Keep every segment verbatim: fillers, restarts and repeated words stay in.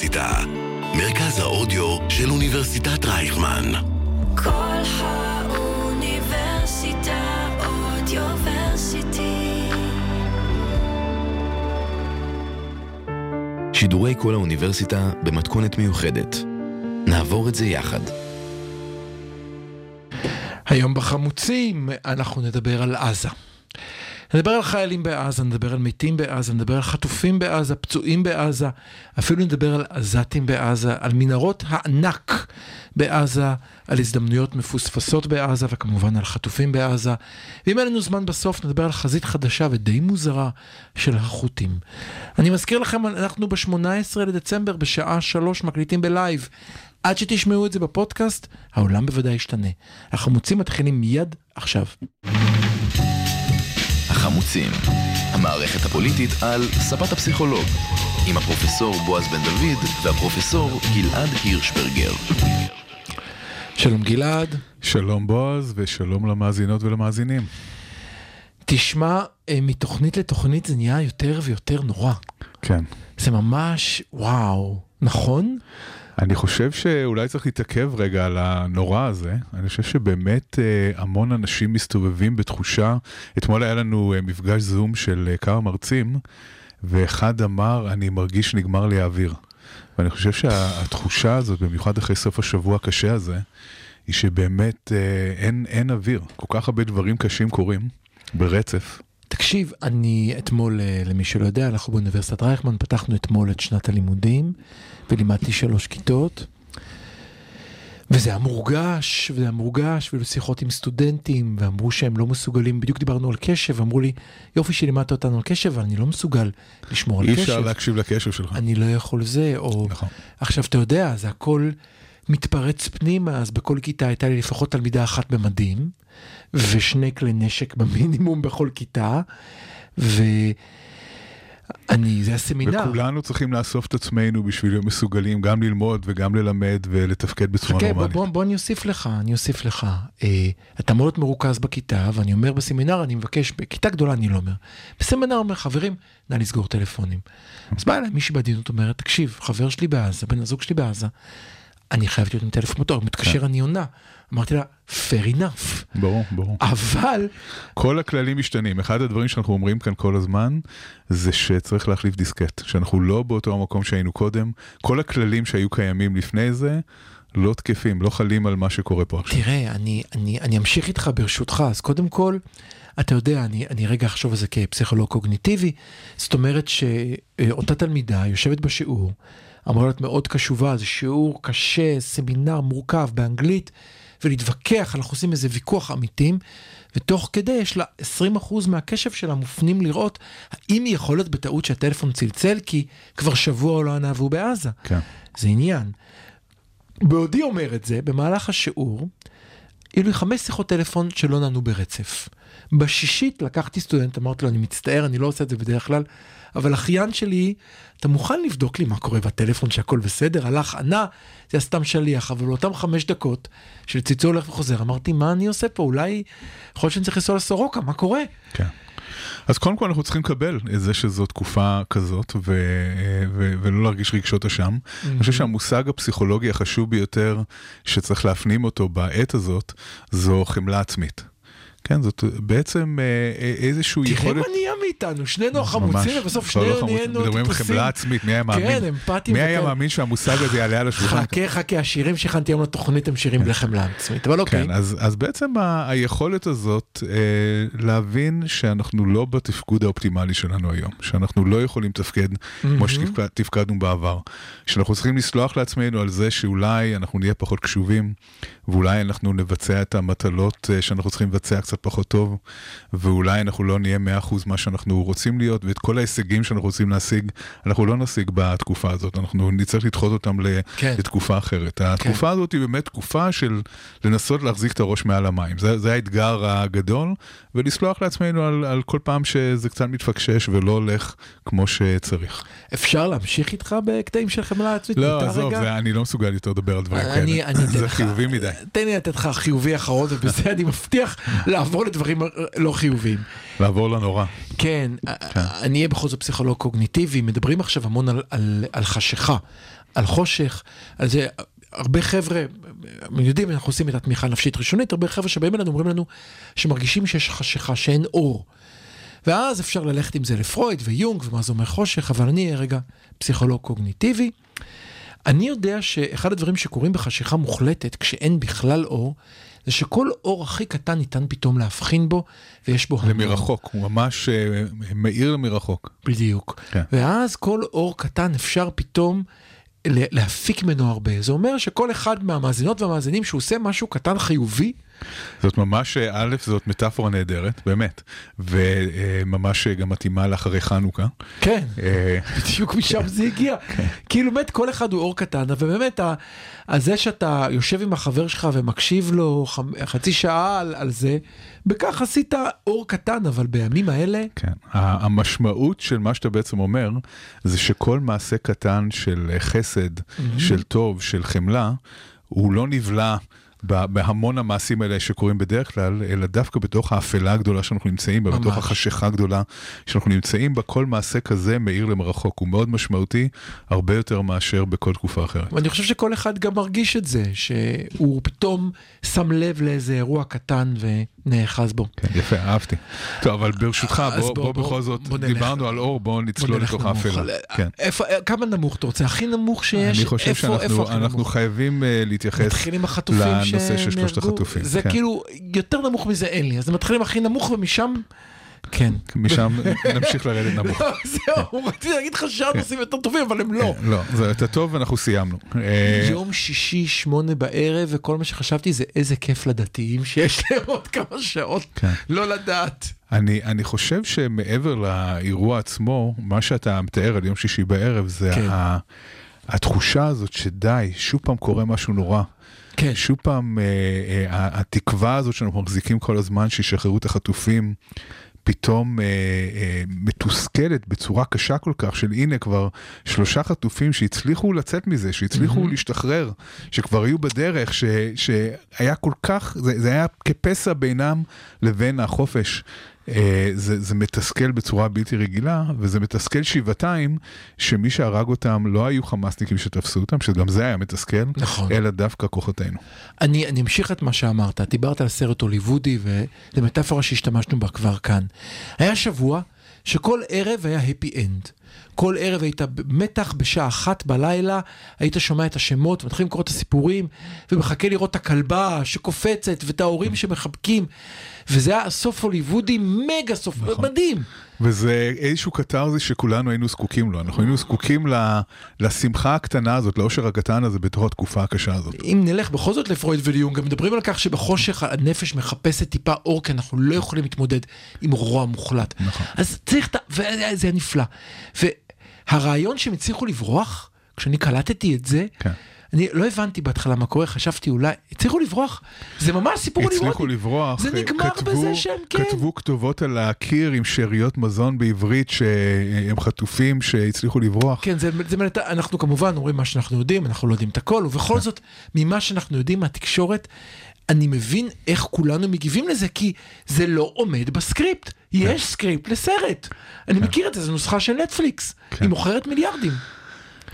האוניברסיטה. מרכז האודיו של אוניברסיטת רייכמן. כל האוניברסיטה אודיוורסיטי. שידורי כל האוניברסיטה במתכונת מיוחדת. נעבור את זה יחד. היום בחמוצים אנחנו נדבר על עזה. נדבר על חיילים בעזה, נדבר על מתים בעזה, נדבר על חטופים בעזה, פצועים בעזה, אפילו נדבר על עזתים בעזה, על מנהרות הענק בעזה, על הזדמנויות מפוספסות בעזה, וכמובן על חטופים בעזה. ואם אין לנו זמן בסוף, נדבר על חזית חדשה ודי מוזרה של החות'ים. אני מזכיר לכם, אנחנו ב-שמונה עשרה לדצמבר בשעה שלוש מקליטים בלייב. עד שתשמעו את זה בפודקאסט, העולם בוודאי ישתנה. החמוצים מתחילים מיד עכשיו. החמוצים, המערכת הפוליטית על ספת הפסיכולוג, עם הפרופסור בועז בן דוד והפרופסור גלעד הירשברגר. שלום גלעד. שלום בועז ושלום למאזינות ולמאזינים. תשמע, מתוכנית לתוכנית זה נהיה יותר ויותר נורא. כן. זה ממש וואו, נכון? אני חושב שאולי צריך להתעכב רגע על הנורא הזה. אני חושב שבאמת המון אנשים מסתובבים בתחושה. אתמול היה לנו מפגש זום של כמה מרצים, ואחד אמר, אני מרגיש שנגמר לי האוויר. ואני חושב שהתחושה הזאת, במיוחד אחרי סוף השבוע הקשה הזה, היא שבאמת אין, אין אוויר. כל כך הרבה דברים קשים קורים ברצף. תקשיב, אני אתמול, למי שלא יודע, אנחנו באוניברסיטת רייכמן, פתחנו אתמול את שנת הלימודים, ולימדתי שלוש כיתות, וזה המורגש, וזה המורגש, ואילו שיחות עם סטודנטים, ואמרו שהם לא מסוגלים, בדיוק דיברנו על קשב, ואמרו לי, יופי שלימדת אותנו על קשב, אבל אני לא מסוגל לשמור על קשב. אי אפשר להקשיב לקשב שלך. אני לא יכול זה, או... נכון. עכשיו, אתה יודע, זה הכל מתפרץ פנימה, אז בכל כיתה הייתה לי לפחות תלמידה אחת במדים, ושני כלי נשק במינימום בכל כיתה, ואני, זה הסמינר. וכולנו צריכים לאסוף את עצמנו בשביל להיות מסוגלים גם ללמוד וגם ללמד ולתפקד בצורה נורמלית. חכה, בוא, בוא, בוא אני אוסיף לך, אני אוסיף לך. אה, אתה מאוד מרוכז בכיתה, ואני אומר בסמינר, אני מבקש, בכיתה גדולה אני לא אומר. בסמינר אומר, חברים, נא לסגור טלפונים. אז בא אליי מישהי בעדינות אומרת, תקשיב, חבר שלי בעזה, בן הזוג שלי בעזה, אני חייבת להיות עם טלפון מוטור, מתקשר אני עונה. אמרתי לה, fair enough. ברור, ברור. אבל... כל הכללים משתנים. אחד הדברים שאנחנו אומרים כאן כל הזמן, זה שצריך להחליף דיסקט. שאנחנו לא באותו המקום שהיינו קודם. כל הכללים שהיו קיימים לפני זה, לא תקפים, לא חלים על מה שקורה פה עכשיו. תראה, אני, אני, אני אמשיך איתך ברשותך. אז קודם כל, אתה יודע, אני, אני רגע אחשוב על זה כפסיכולוג קוגניטיבי. זאת אומרת שאותה תלמידה יושבת בשיעור, המולדת מאוד קשובה, זה שיעור קשה, סמינר מורכב באנגלית, ולהתווכח, אנחנו עושים איזה ויכוח אמיתיים, ותוך כדי יש לה עשרים אחוז מהקשב שלה מופנים לראות, האם היא יכול להיות בטעות שהטלפון צלצל, כי כבר שבוע לא ענה והוא בעזה. כן. זה עניין. בעודי אומר את זה, במהלך השיעור, אילו חמש שיחות טלפון שלא נענו ברצף. בשישית לקחתי סטודנט, אמרתי לו, אני מצטער, אני לא עושה את זה בדרך כלל, אבל אחיין שלי, אתה מוכן לבדוק לי מה קורה בטלפון שהכל בסדר? הלך, ענה, זה סתם שליח, אבל אותם חמש דקות של ציצו הולך וחוזר, אמרתי, מה אני עושה פה? אולי יכול שאני צריך לנסוע לסורוקה, מה קורה? כן. אז קודם כל אנחנו צריכים לקבל את זה שזו תקופה כזאת, ו- ו- ולא להרגיש רגשות אשם. Mm-hmm. אני חושב שהמושג הפסיכולוגי החשוב ביותר, שצריך להפנים אותו בעת הזאת, זו חמלה עצמית. כן, זאת בעצם איזשהו יכולת... תראה מה נהיה מאיתנו, שנינו החמוצים, ובסוף שנינו נהיינו טיפוסים. מדברים חמלה עצמית, מי היה מאמין? מי היה מאמין שהמושג הזה יעלה על השולחן? חכה, חכה, השירים שכנתי היום לתוכנית הם שירים לחמלה עצמית, אבל אוקיי. כן, אז בעצם היכולת הזאת להבין שאנחנו לא בתפקוד האופטימלי שלנו היום, שאנחנו לא יכולים לתפקד כמו שתפקדנו בעבר, שאנחנו צריכים לסלוח לעצמנו על זה שאולי אנחנו נהיה פחות קשובים, ואולי אנחנו נבצע את המטלות שאנחנו צריכים לבצע קצת פחות טוב, ואולי אנחנו לא נהיה מאה אחוז מה שאנחנו רוצים להיות, ואת כל ההישגים שאנחנו רוצים להשיג, אנחנו לא נשיג בתקופה הזאת, אנחנו נצטרך לדחות אותם לתקופה אחרת. התקופה הזאת היא באמת תקופה של לנסות להחזיק את הראש מעל המים. זה, זה האתגר הגדול, ולסלוח לעצמנו על, על כל פעם שזה קצת מתפקשש ולא הולך כמו שצריך. אפשר להמשיך איתך בקטעים של חמלה עצמית? לא, זו, זה, אני לא מסוגל יותר לדבר על דברים כאלה. זה חיובי מדי. תן לי לתת לך חיובי אחרון, ובזה אני מבטיח לעבור לדברים לא חיוביים. לעבור לנורא. כן, אני אהיה בכל זאת פסיכולוג קוגניטיבי, מדברים עכשיו המון על חשיכה, על חושך, על זה, הרבה חבר'ה, יודעים, אנחנו עושים את התמיכה הנפשית ראשונית, הרבה חבר'ה שבהם אלינו אומרים לנו, שמרגישים שיש חשיכה, שאין אור. ואז אפשר ללכת עם זה לפרויד ויונג, ומה זה אומר חושך, אבל אני רגע פסיכולוג קוגניטיבי. אני יודע שאחד הדברים שקורים בחשיכה מוחלטת, כשאין בכלל אור, זה שכל אור הכי קטן ניתן פתאום להבחין בו, ויש בו... למרחוק, הוא ממש מאיר למרחוק. בדיוק. כן. ואז כל אור קטן אפשר פתאום להפיק ממנו הרבה. זה אומר שכל אחד מהמאזינות והמאזינים שעושה משהו קטן חיובי, זאת ממש, א', זאת מטאפורה נהדרת, באמת, וממש גם מתאימה לאחרי חנוכה. כן, בדיוק משם זה הגיע. כאילו, באמת, כל אחד הוא אור קטן, ובאמת, זה שאתה יושב עם החבר שלך ומקשיב לו חצי שעה על זה, בכך עשית אור קטן, אבל בימים האלה... כן, המשמעות של מה שאתה בעצם אומר, זה שכל מעשה קטן של חסד, של טוב, של חמלה, הוא לא נבלע... בהמון המעשים האלה שקורים בדרך כלל, אלא דווקא בתוך האפלה הגדולה שאנחנו נמצאים בה, בתוך החשיכה הגדולה שאנחנו נמצאים בה, כל מעשה כזה מאיר למרחוק, הוא מאוד משמעותי, הרבה יותר מאשר בכל תקופה אחרת. ואני חושב שכל אחד גם מרגיש את זה, שהוא פתאום שם לב לאיזה אירוע קטן ונאחז בו. יפה, אהבתי. טוב, אבל ברשותך, בוא בכל זאת, דיברנו על אור, בוא נצלול לתוך האפלה. כמה נמוך אתה רוצה? הכי נמוך שיש? אני חושב שאנחנו חייבים להתייחס נושא של שלושת החטופים. זה כאילו, יותר נמוך מזה אין לי, אז מתחילים הכי נמוך ומשם, כן. משם נמשיך לרדת נמוך. זהו, רציתי להגיד לך שעושים יותר טובים, אבל הם לא. לא, זה יותר טוב ואנחנו סיימנו. יום שישי, שמונה בערב, וכל מה שחשבתי זה איזה כיף לדתיים, שיש להם עוד כמה שעות לא לדעת. אני, אני חושב שמעבר לאירוע עצמו, מה שאתה מתאר על יום שישי בערב, זה התחושה הזאת שדי, שוב פעם קורה משהו נורא. כן. שוב פעם, אה, אה, התקווה הזאת שאנחנו מחזיקים כל הזמן, שישחררו את החטופים, פתאום אה, אה, מתוסכלת בצורה קשה כל כך, של הנה כבר שלושה חטופים שהצליחו לצאת מזה, שהצליחו mm-hmm. להשתחרר, שכבר היו בדרך, ש, שהיה כל כך, זה, זה היה כפסע בינם לבין החופש. זה, זה מתסכל בצורה בלתי רגילה, וזה מתסכל שבעתיים, שמי שהרג אותם לא היו חמאסניקים שתפסו אותם, שגם זה היה מתסכל, נכון. אלא דווקא כוחותינו. אני, אני אמשיך את מה שאמרת, דיברת על סרט הוליוודי, וזה מטאפורה שהשתמשנו בה כבר כאן. היה שבוע שכל ערב היה happy end. כל ערב היית במתח בשעה אחת בלילה, היית שומע את השמות, מתחילים לקרוא את הסיפורים, ומחכה לראות את הכלבה שקופצת, ואת ההורים שמחבקים, וזה היה סוף הוליוודי, מגה סוף, מדהים. וזה איזשהו קטרזי שכולנו היינו זקוקים לו, אנחנו היינו זקוקים לשמחה הקטנה הזאת, לאושר הקטן הזה בתוך התקופה הקשה הזאת. אם נלך בכל זאת לפרויד וליונג, גם מדברים על כך שבחושך הנפש מחפשת טיפה אור, כי אנחנו לא יכולים להתמודד עם רוע מוחלט. אז צריך, וזה היה נפלא. והרעיון שהם הצליחו לברוח, כשאני קלטתי את זה, אני לא הבנתי בהתחלה מה קורה, חשבתי אולי, הצליחו לברוח, זה ממש סיפור לימודי. הצליחו לברוח, זה נגמר בזה שהם כן. כתבו כתובות על הקיר עם שאריות מזון בעברית, שהם חטופים שהצליחו לברוח. כן, אנחנו כמובן אומרים מה שאנחנו יודעים, אנחנו לא יודעים את הכל, ובכל זאת, ממה שאנחנו יודעים מהתקשורת, אני מבין איך כולנו מגיבים לזה, כי זה לא עומד בסקריפט. יש סקריפט לסרט. אני מכיר את זה, זו נוסחה של נטפליקס. היא מוכרת מיליארדים.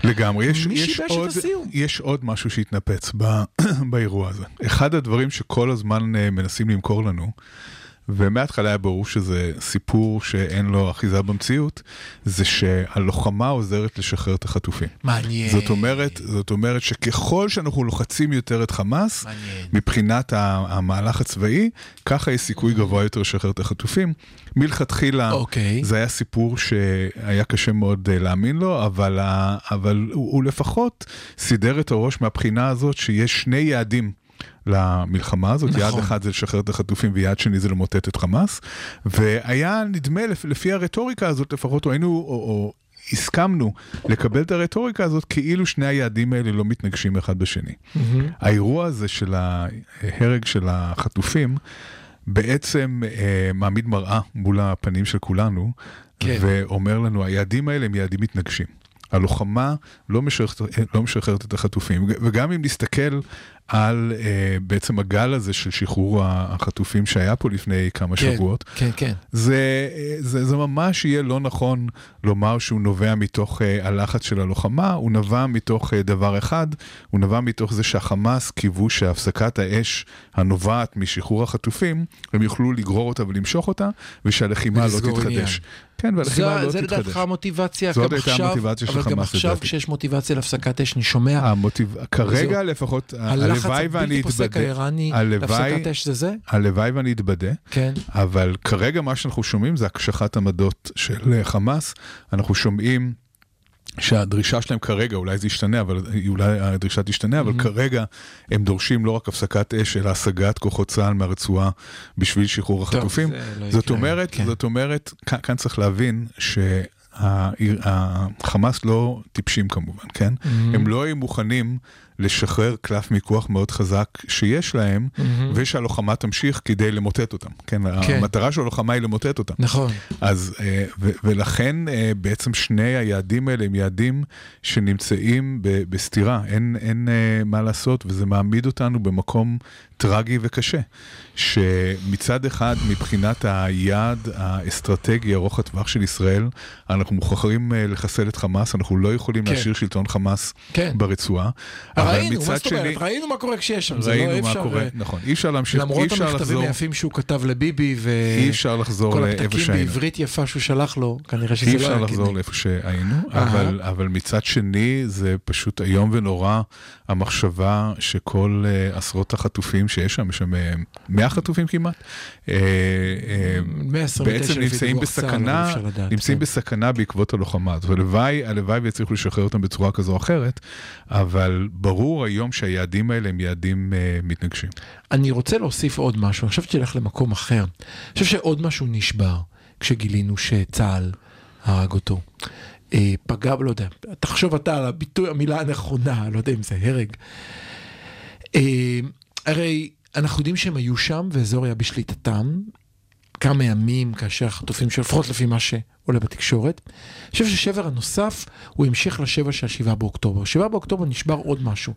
לגמרי. יש, יש, עוד, יש עוד משהו שהתנפץ ב, באירוע הזה. אחד הדברים שכל הזמן מנסים למכור לנו, ומההתחלה היה ברור שזה סיפור שאין לו אחיזה במציאות, זה שהלוחמה עוזרת לשחרר את החטופים. מעניין. זאת אומרת, זאת אומרת שככל שאנחנו לוחצים יותר את חמאס, מעניין. מבחינת המהלך הצבאי, ככה יש סיכוי גבוה יותר לשחרר את החטופים. מלכתחילה, אוקיי. זה היה סיפור שהיה קשה מאוד להאמין לו, אבל, אבל הוא, הוא לפחות סידר את הראש מהבחינה הזאת שיש שני יעדים, למלחמה הזאת, נכון. יעד אחד זה לשחרר את החטופים ויעד שני זה למוטט את חמאס, והיה נדמה לפי הרטוריקה הזאת לפחות, או היינו או, או הסכמנו לקבל את הרטוריקה הזאת כאילו שני היעדים האלה לא מתנגשים אחד בשני. Mm-hmm. האירוע הזה של ההרג של החטופים בעצם אה, מעמיד מראה מול הפנים של כולנו, כן. ואומר לנו היעדים האלה הם יעדים מתנגשים. הלוחמה לא משחררת, לא משחררת את החטופים, וגם אם נסתכל על אה, בעצם הגל הזה של שחרור החטופים שהיה פה לפני כמה כן, שבועות. כן, כן. זה, זה, זה ממש יהיה לא נכון לומר שהוא נובע מתוך אה, הלחץ של הלוחמה, הוא נובע מתוך אה, דבר אחד, הוא נובע מתוך זה שהחמאס קיוו שהפסקת האש הנובעת משחרור החטופים, הם יוכלו לגרור אותה ולמשוך אותה, ושהלחימה לא תתחדש. עניין. כן, והלחימה לא תתחדש. זה לדעתך המוטיבציה, זאת הייתה המוטיבציה של חמאס. אבל גם עכשיו כשיש מוטיבציה להפסקת אש, אני שומע... כרגע לפחות... הלחץ הבלתי פוסק האיראני להפסקת אש זה זה? הלוואי ואני אתבדה. כן. אבל כרגע מה שאנחנו שומעים זה הקשחת עמדות של חמאס. אנחנו שומעים... שהדרישה שלהם כרגע, אולי זה ישתנה, אבל אולי הדרישה תשתנה, אבל כרגע הם דורשים לא רק הפסקת אש, אלא השגת כוחות צה"ל מהרצועה בשביל שחרור החטופים. זאת אומרת, זאת אומרת, כאן צריך להבין ש... החמאס לא טיפשים כמובן, כן? Mm-hmm. הם לא היו מוכנים לשחרר קלף מיקוח מאוד חזק שיש להם, mm-hmm. ושהלוחמה תמשיך כדי למוטט אותם, כן? כן. המטרה של הלוחמה היא למוטט אותם. נכון. אז, ו- ולכן בעצם שני היעדים האלה הם יעדים שנמצאים ב- בסתירה, אין, אין מה לעשות, וזה מעמיד אותנו במקום טרגי וקשה, שמצד אחד מבחינת היעד האסטרטגי ארוך הטווח של ישראל, אנחנו מוכרחים לחסל את חמאס, אנחנו לא יכולים להשאיר שלטון חמאס ברצועה. ראינו, מה זאת אומרת? ראינו מה קורה כשיש שם, זה לא אפשר. נכון, אי אפשר להמשיך, למרות המכתבים היפים שהוא כתב לביבי, וכל הפתקים בעברית יפה שהוא שלח לו, כנראה שזה לא היה כדי. אי אפשר לחזור לאיפה שהיינו, אבל מצד שני, זה פשוט היום ונורא, המחשבה שכל עשרות החטופים שיש שם, יש שם מאה חטופים כמעט, בעצם נמצאים בסכנה, נמצאים בסכנה, בעקבות הלוחמה. הלוואי, הלוואי ויצריכו לשחרר אותם בצורה כזו או אחרת, אבל ברור היום שהיעדים האלה הם יעדים אה, מתנגשים. אני רוצה להוסיף עוד משהו. אני חושב שתלך למקום אחר. אני חושב שעוד משהו נשבר כשגילינו שצהל הרג אותו. אה, פגע, לא יודע, תחשוב אתה על הביטוי, המילה הנכונה, לא יודע אם זה הרג. אה, הרי אנחנו יודעים שהם היו שם, ואזור היה בשליטתם, כמה ימים כאשר החטופים שלפחות לפי מה שעולה בתקשורת. אני חושב ששבר הנוסף הוא המשיך לשבר של שבעה באוקטובר. שבעה באוקטובר נשבר עוד משהו.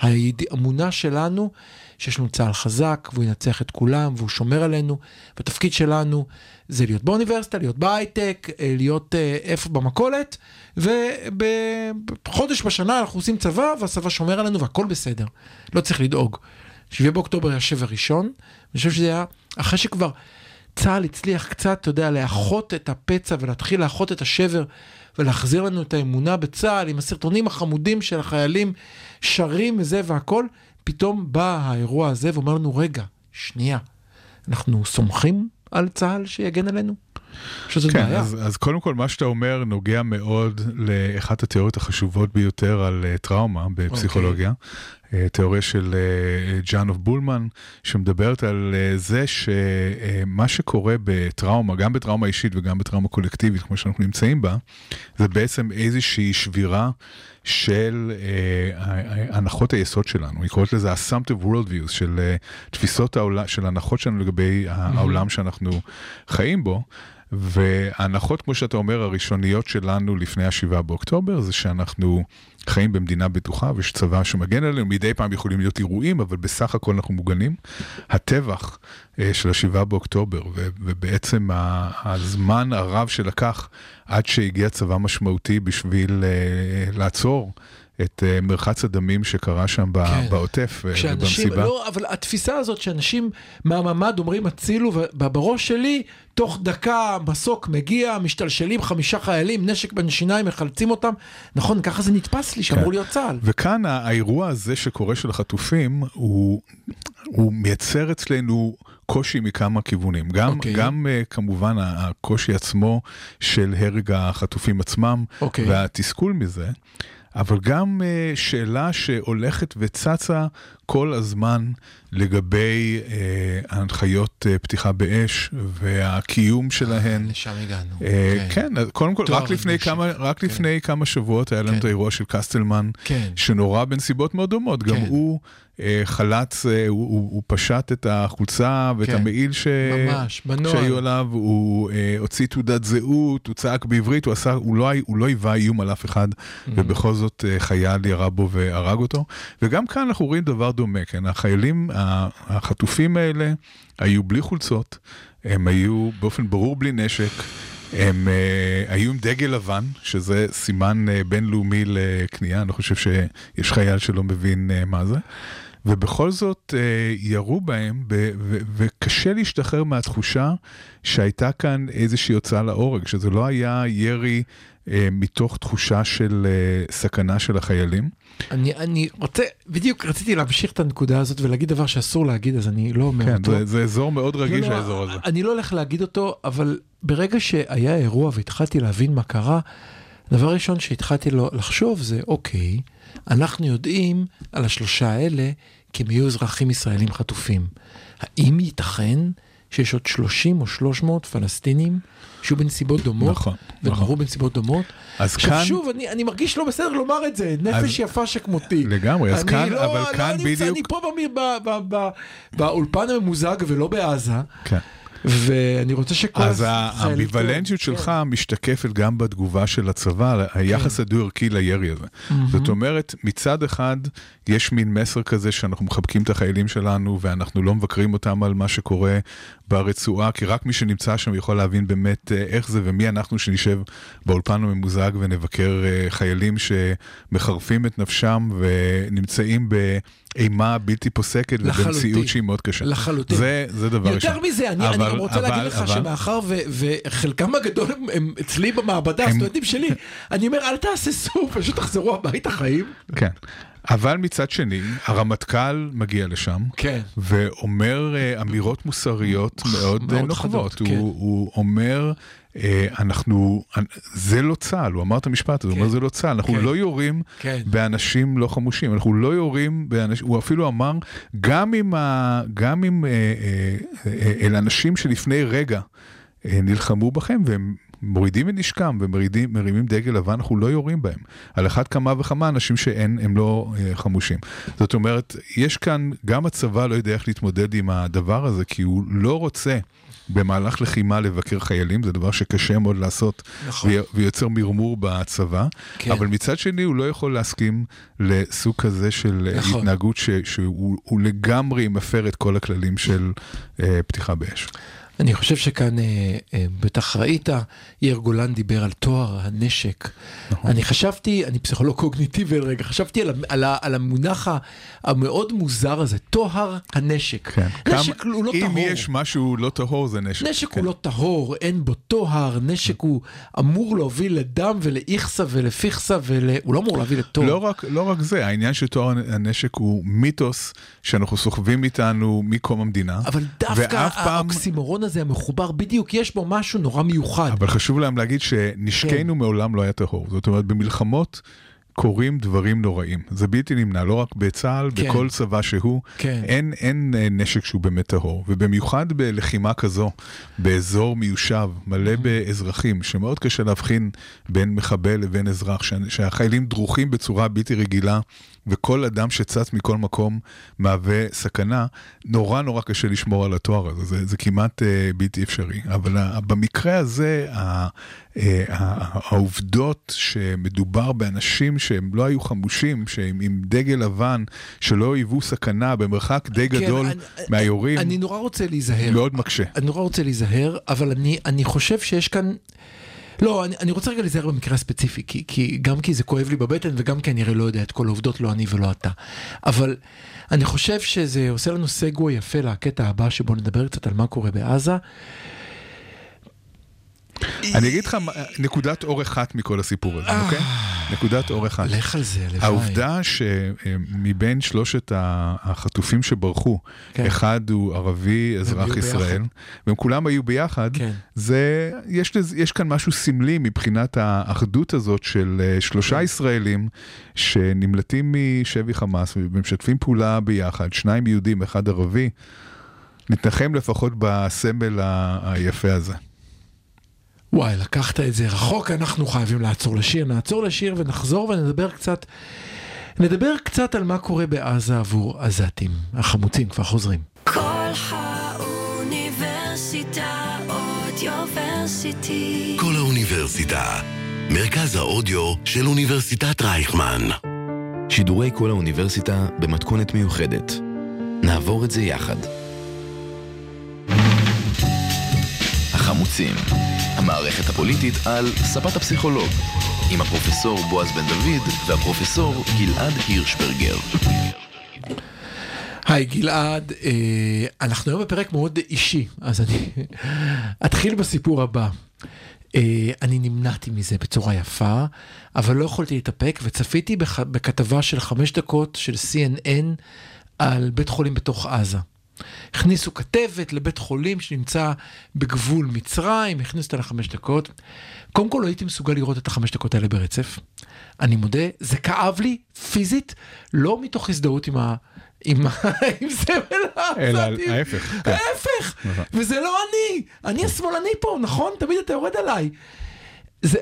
האמונה שלנו שיש לנו צהל חזק והוא ינצח את כולם והוא שומר עלינו. והתפקיד שלנו זה להיות באוניברסיטה, להיות בהייטק, להיות איפה במקולת, ובחודש בשנה אנחנו עושים צבא והצבא שומר עלינו והכל בסדר. לא צריך לדאוג. שבעה באוקטובר היה שבר ראשון. אני חושב שזה היה אחרי שכבר צהל הצליח קצת, אתה יודע, לאחות את הפצע ולהתחיל לאחות את השבר ולהחזיר לנו את האמונה בצהל עם הסרטונים החמודים של החיילים שרים וזה והכל. פתאום בא האירוע הזה ואומר לנו, רגע, שנייה, אנחנו סומכים על צהל שיגן עלינו? כן, אז, אז קודם כל מה שאתה אומר נוגע מאוד לאחת התיאוריות החשובות ביותר על uh, טראומה בפסיכולוגיה. Okay. תיאוריה של ג'אן אוף בולמן, שמדברת על זה שמה שקורה בטראומה, גם בטראומה אישית וגם בטראומה קולקטיבית, כמו שאנחנו נמצאים בה, זה בעצם איזושהי שבירה של הנחות היסוד שלנו. היא קוראת לזה assumptive worldviews, של תפיסות העולם, של הנחות שלנו לגבי העולם שאנחנו חיים בו. וההנחות, כמו שאתה אומר, הראשוניות שלנו לפני השבעה באוקטובר, זה שאנחנו חיים במדינה בטוחה, ויש צבא שמגן עלינו, מדי פעם יכולים להיות אירועים, אבל בסך הכל אנחנו מוגנים. הטבח של השבעה באוקטובר, ובעצם הזמן הרב שלקח, עד שהגיע צבא משמעותי בשביל לעצור, את מרחץ הדמים שקרה שם בעוטף, במסיבה. לא, אבל התפיסה הזאת שאנשים מהממד אומרים, הצילו, ובראש שלי, תוך דקה מסוק מגיע, משתלשלים חמישה חיילים, נשק בין שיניים, מחלצים אותם. נכון, ככה זה נתפס לי, שאמרו להיות צהל. וכאן האירוע הזה שקורה של החטופים, הוא מייצר אצלנו קושי מכמה כיוונים. גם, okay. גם uh, כמובן הקושי עצמו של הרג החטופים עצמם, okay. והתסכול מזה, אבל גם uh, שאלה שהולכת וצצה כל הזמן לגבי uh, הנחיות uh, פתיחה באש והקיום שלהן. לשם הגענו. Uh, okay. כן, קודם כל, רק לפני, כמה, רק לפני okay. כמה שבועות היה לנו okay. את האירוע של קסטלמן, okay. שנורא בנסיבות מאוד דומות. Okay. גם הוא uh, חלץ, uh, הוא, הוא, הוא פשט את החולצה ואת okay. המעיל ש... ממש, שהיו עליו, הוא uh, הוציא תעודת זהות, הוא צעק בעברית, הוא, עשה, הוא, לא, הוא לא היווה איום על אף אחד, mm-hmm. ובכל זאת uh, חייל ירה בו והרג אותו. וגם כאן אנחנו רואים דבר דומה. דומה, כן? החיילים, החטופים האלה, היו בלי חולצות, הם היו באופן ברור בלי נשק, הם uh, היו עם דגל לבן, שזה סימן uh, בינלאומי לקנייה, אני חושב שיש חייל שלא מבין uh, מה זה, ובכל זאת uh, ירו בהם, ב- ו- וקשה להשתחרר מהתחושה שהייתה כאן איזושהי הוצאה להורג, שזה לא היה ירי uh, מתוך תחושה של uh, סכנה של החיילים. אני, אני רוצה, בדיוק רציתי להמשיך את הנקודה הזאת ולהגיד דבר שאסור להגיד, אז אני לא אומר כן, אותו. זה, זה אזור מאוד רגיש, לא, האזור הזה. אני לא הולך להגיד אותו, אבל ברגע שהיה אירוע והתחלתי להבין מה קרה, דבר ראשון שהתחלתי לו לחשוב זה, אוקיי, אנחנו יודעים על השלושה האלה, כי הם יהיו אזרחים ישראלים חטופים. האם ייתכן שיש עוד שלושים או שלוש מאות פלסטינים שהוא בנסיבות דומות, נכון, ונראו נכון. בנסיבות דומות. אז שוב, כאן... שוב, אני, אני מרגיש לא בסדר לומר את זה, נפש אז... יפה שכמותי. לגמרי, אז כאן, לא, אבל לא, כאן לא בדיוק... אני פה במיר, ב, ב, ב, ב, באולפן הממוזג ולא בעזה, כן. ואני רוצה שכל... אז האמביוולנטיות שלך משתקפת גם בתגובה של הצבא, היחס הדו-ערכי לירי הזה. זאת אומרת, מצד אחד, יש מין מסר כזה שאנחנו מחבקים את החיילים שלנו, ואנחנו לא מבקרים אותם על מה שקורה ברצועה, כי רק מי שנמצא שם יכול להבין באמת איך זה, ומי אנחנו שנשב באולפן הממוזג ונבקר חיילים שמחרפים את נפשם ונמצאים ב... אימה בלתי פוסקת ובמציאות שהיא מאוד קשה. לחלוטין. זה, זה דבר ראשון. יותר מזה, אני, אבל, אני גם רוצה אבל, להגיד לך אבל... שמאחר ו, וחלקם הגדול הם, הם אצלי במעבדה, הם... הסטודנטים שלי, אני אומר, אל תעשה סוף, פשוט תחזרו הבית החיים. כן. אבל מצד שני, הרמטכ"ל מגיע לשם, כן. ואומר אמירות מוסריות מאוד נוקבות. כן. הוא, הוא אומר, אנחנו, זה לא צהל, הוא אמר את המשפט, הוא אומר זה לא צהל, אנחנו לא יורים באנשים לא חמושים, אנחנו לא יורים באנשים, הוא אפילו אמר, גם אם אל אנשים שלפני רגע נלחמו בכם, והם מורידים את נשקם ומרימים דגל לבן, אנחנו לא יורים בהם. על אחת כמה וכמה אנשים שאין, הם לא חמושים. זאת אומרת, יש כאן, גם הצבא לא יודע איך להתמודד עם הדבר הזה, כי הוא לא רוצה במהלך לחימה לבקר חיילים, זה דבר שקשה מאוד לעשות, נכון. ויוצר מרמור בצבא, כן. אבל מצד שני הוא לא יכול להסכים לסוג כזה של נכון. התנהגות ש, שהוא לגמרי מפר את כל הכללים של uh, פתיחה באש. אני חושב שכאן, uh, uh, בטח ראית, יאיר גולן דיבר על תואר הנשק. נכון. אני חשבתי, אני פסיכולוג קוגניטיבי רגע, חשבתי על, על, על המונח המאוד מוזר הזה, תואר הנשק. כן. נשק כמה, הוא לא אם טהור. אם יש משהו לא טהור זה נשק. נשק כן. הוא לא טהור, אין בו תואר, נשק הוא אמור להוביל לדם ולאיכסה ולפיכסה, ול... הוא לא אמור להוביל לתואר. לא רק, לא רק זה, העניין של תואר הנשק הוא מיתוס שאנחנו סוחבים איתנו מקום המדינה. אבל דווקא האוקסימורון הזה המחובר בדיוק, יש בו משהו נורא מיוחד. אבל חשוב להם להגיד שנשקנו מעולם לא היה טהור. זאת אומרת, במלחמות קורים דברים נוראים. זה בלתי נמנע, לא רק בצהל, בכל צבא שהוא, אין נשק שהוא באמת טהור. ובמיוחד בלחימה כזו, באזור מיושב, מלא באזרחים, שמאוד קשה להבחין בין מחבל לבין אזרח, שהחיילים דרוכים בצורה בלתי רגילה, וכל אדם שצץ מכל מקום מהווה סכנה, נורא נורא קשה לשמור על התואר הזה, זה, זה כמעט אה, בלתי אפשרי, אבל ה, במקרה הזה, ה, אה, העובדות שמדובר באנשים שהם לא היו חמושים, שהם עם דגל לבן, שלא היוו סכנה במרחק די כן, גדול אני, מהיורים, אני, אני נורא רוצה להיזהר, מאוד מקשה. אני נורא רוצה להיזהר, אבל אני, אני חושב שיש כאן, לא, אני, אני רוצה רגע לזהר במקרה הספציפי, כי, כי, גם כי זה כואב לי בבטן, וגם כי אני הרי לא יודע את כל העובדות, לא אני ולא אתה. אבל אני חושב שזה עושה לנו סגו יפה לקטע הבא, שבו נדבר קצת על מה קורה בעזה. אני אגיד לך נקודת אור אחת מכל הסיפור הזה, אוקיי? נקודת אור אחת. לך על זה, לבאי. העובדה שמבין שלושת החטופים שברחו, אחד הוא ערבי, אזרח ישראל, והם כולם היו ביחד, יש כאן משהו סמלי מבחינת האחדות הזאת של שלושה ישראלים שנמלטים משבי חמאס, ומשתפים פעולה ביחד, שניים יהודים, אחד ערבי, נתנחם לפחות בסמל היפה הזה. וואי, לקחת את זה רחוק, אנחנו חייבים לעצור לשיר, נעצור לשיר ונחזור ונדבר קצת, נדבר קצת על מה קורה בעזה עבור עזתים, החמוצים כבר חוזרים. כל האוניברסיטה, אודיוברסיטי. כל האוניברסיטה, מרכז האודיו של אוניברסיטת רייכמן. שידורי כל האוניברסיטה במתכונת מיוחדת. נעבור את זה יחד. החמוצים, המערכת הפוליטית על ספת הפסיכולוג, עם הפרופסור בועז בן דוד והפרופסור גלעד הירשברגר. היי גלעד, אנחנו היום בפרק מאוד אישי, אז אני אתחיל בסיפור הבא. אני נמנעתי מזה בצורה יפה, אבל לא יכולתי להתאפק, וצפיתי בכתבה של חמש דקות של סי אן אן על בית חולים בתוך עזה. הכניסו כתבת לבית חולים שנמצא בגבול מצרים, הכניסו אותה לחמש דקות. קודם כל לא הייתי מסוגל לראות את החמש דקות האלה ברצף. אני מודה, זה כאב לי פיזית, לא מתוך הזדהות עם ה... עם סמל העזתים. ההפך. ההפך. וזה לא אני. אני השמאלני פה, נכון? תמיד אתה יורד עליי. זה...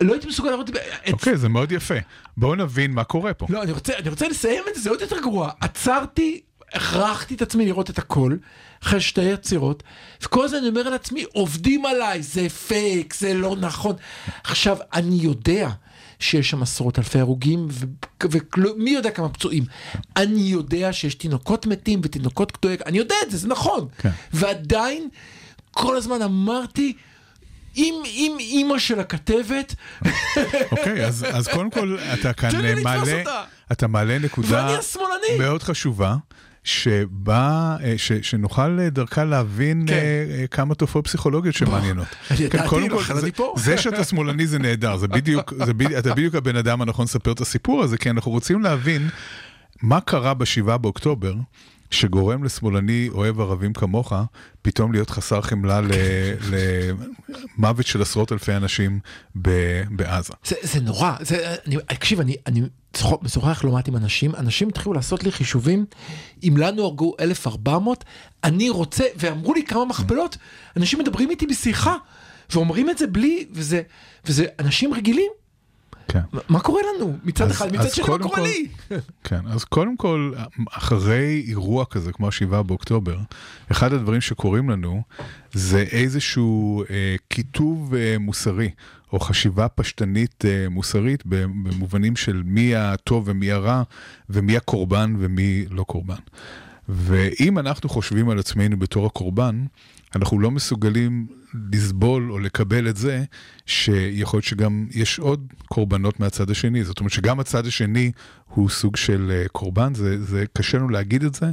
לא הייתי מסוגל לראות... אוקיי, זה מאוד יפה. בואו נבין מה קורה פה. לא, אני רוצה, אני רוצה לסיים את זה, זה עוד יותר גרוע. עצרתי... הכרחתי את עצמי לראות את הכל, אחרי שתי יצירות, וכל זה אני אומר על עצמי, עובדים עליי, זה פייק, זה לא נכון. עכשיו, אני יודע שיש שם עשרות אלפי הרוגים, ומי יודע כמה פצועים. אני יודע שיש תינוקות מתים, ותינוקות קטועי, אני יודע את זה, זה נכון. ועדיין, כל הזמן אמרתי, עם אימא של הכתבת. אוקיי, אז קודם כל, אתה כאן מעלה, אתה מעלה נקודה מאוד חשובה, שבא, ש, שנוכל דרכה להבין כן. uh, כמה תופעות פסיכולוגיות שמעניינות. כן, קודם כל, זה, זה שאתה שמאלני זה נהדר, זה בדיוק, זה בדיוק, אתה בדיוק הבן אדם הנכון לספר את הסיפור הזה, כי אנחנו רוצים להבין מה קרה בשבעה באוקטובר, שגורם לשמאלני אוהב ערבים כמוך, פתאום להיות חסר חמלה למוות של עשרות אלפי אנשים בעזה. זה נורא. תקשיב, אני משוחח לא מעט עם אנשים, אנשים התחילו לעשות לי חישובים, אם לנו הרגו אלף וארבע מאות, אני רוצה, ואמרו לי כמה מכפלות, אנשים מדברים איתי בשיחה, ואומרים את זה בלי, וזה אנשים רגילים, מה קורה לנו? מצד אחד, מצד שני, מה קורה לי? כן, אז קודם כל, אחרי אירוע כזה, כמו השבעה באוקטובר, אחד הדברים שקוראים לנו, זה איזשהו כיתוב מוסרי, או חשיבה פשטנית מוסרית, במובנים של מי הטוב ומי הרע, ומי הקורבן ומי לא קורבן. ואם אנחנו חושבים על עצמנו בתור הקורבן, אנחנו לא מסוגלים לסבול או לקבל את זה, שיכול להיות שגם יש עוד קורבנות מהצד השני. זאת אומרת שגם הצד השני הוא סוג של קורבן, זה, זה קשה לנו להגיד את זה,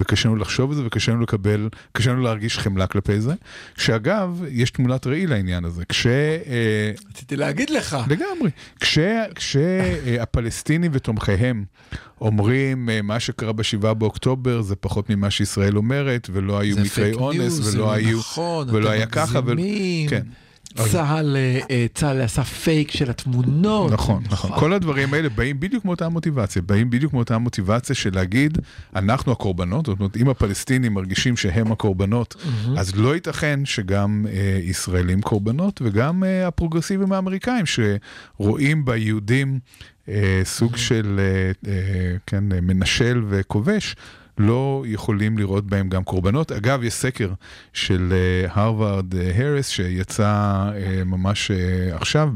וקשה לנו לחשוב את זה, וקשה לנו לקבל, קשה לנו להרגיש חמלה כלפי זה. שאגב, יש תמונת ראי לעניין הזה. כש... רציתי להגיד לך. לגמרי. כש, כשהפלסטינים ותומכיהם אומרים מה שקרה בשבעה באוקטובר, זה פחות ממה שישראל אומרת, ולא היו מקרי אונס, ולא היו, ולא היה ככה, צהל, צהל עשה פייק של התמונות. נכון, נכון. כל הדברים האלה באים בדיוק מאותה מוטיבציה, באים בדיוק מאותה מוטיבציה של להגיד, אנחנו הקורבנות, זאת אומרת, אם הפלסטינים מרגישים שהם הקורבנות, אז לא ייתכן שגם ישראלים קורבנות, וגם הפרוגרסיבים האמריקאים, שרואים ביהודים סוג של מנשל וכובש, לא יכולים לראות בהם גם קורבנות. אגב, יש סקר של Harvard Harris שיצא ממש עכשיו,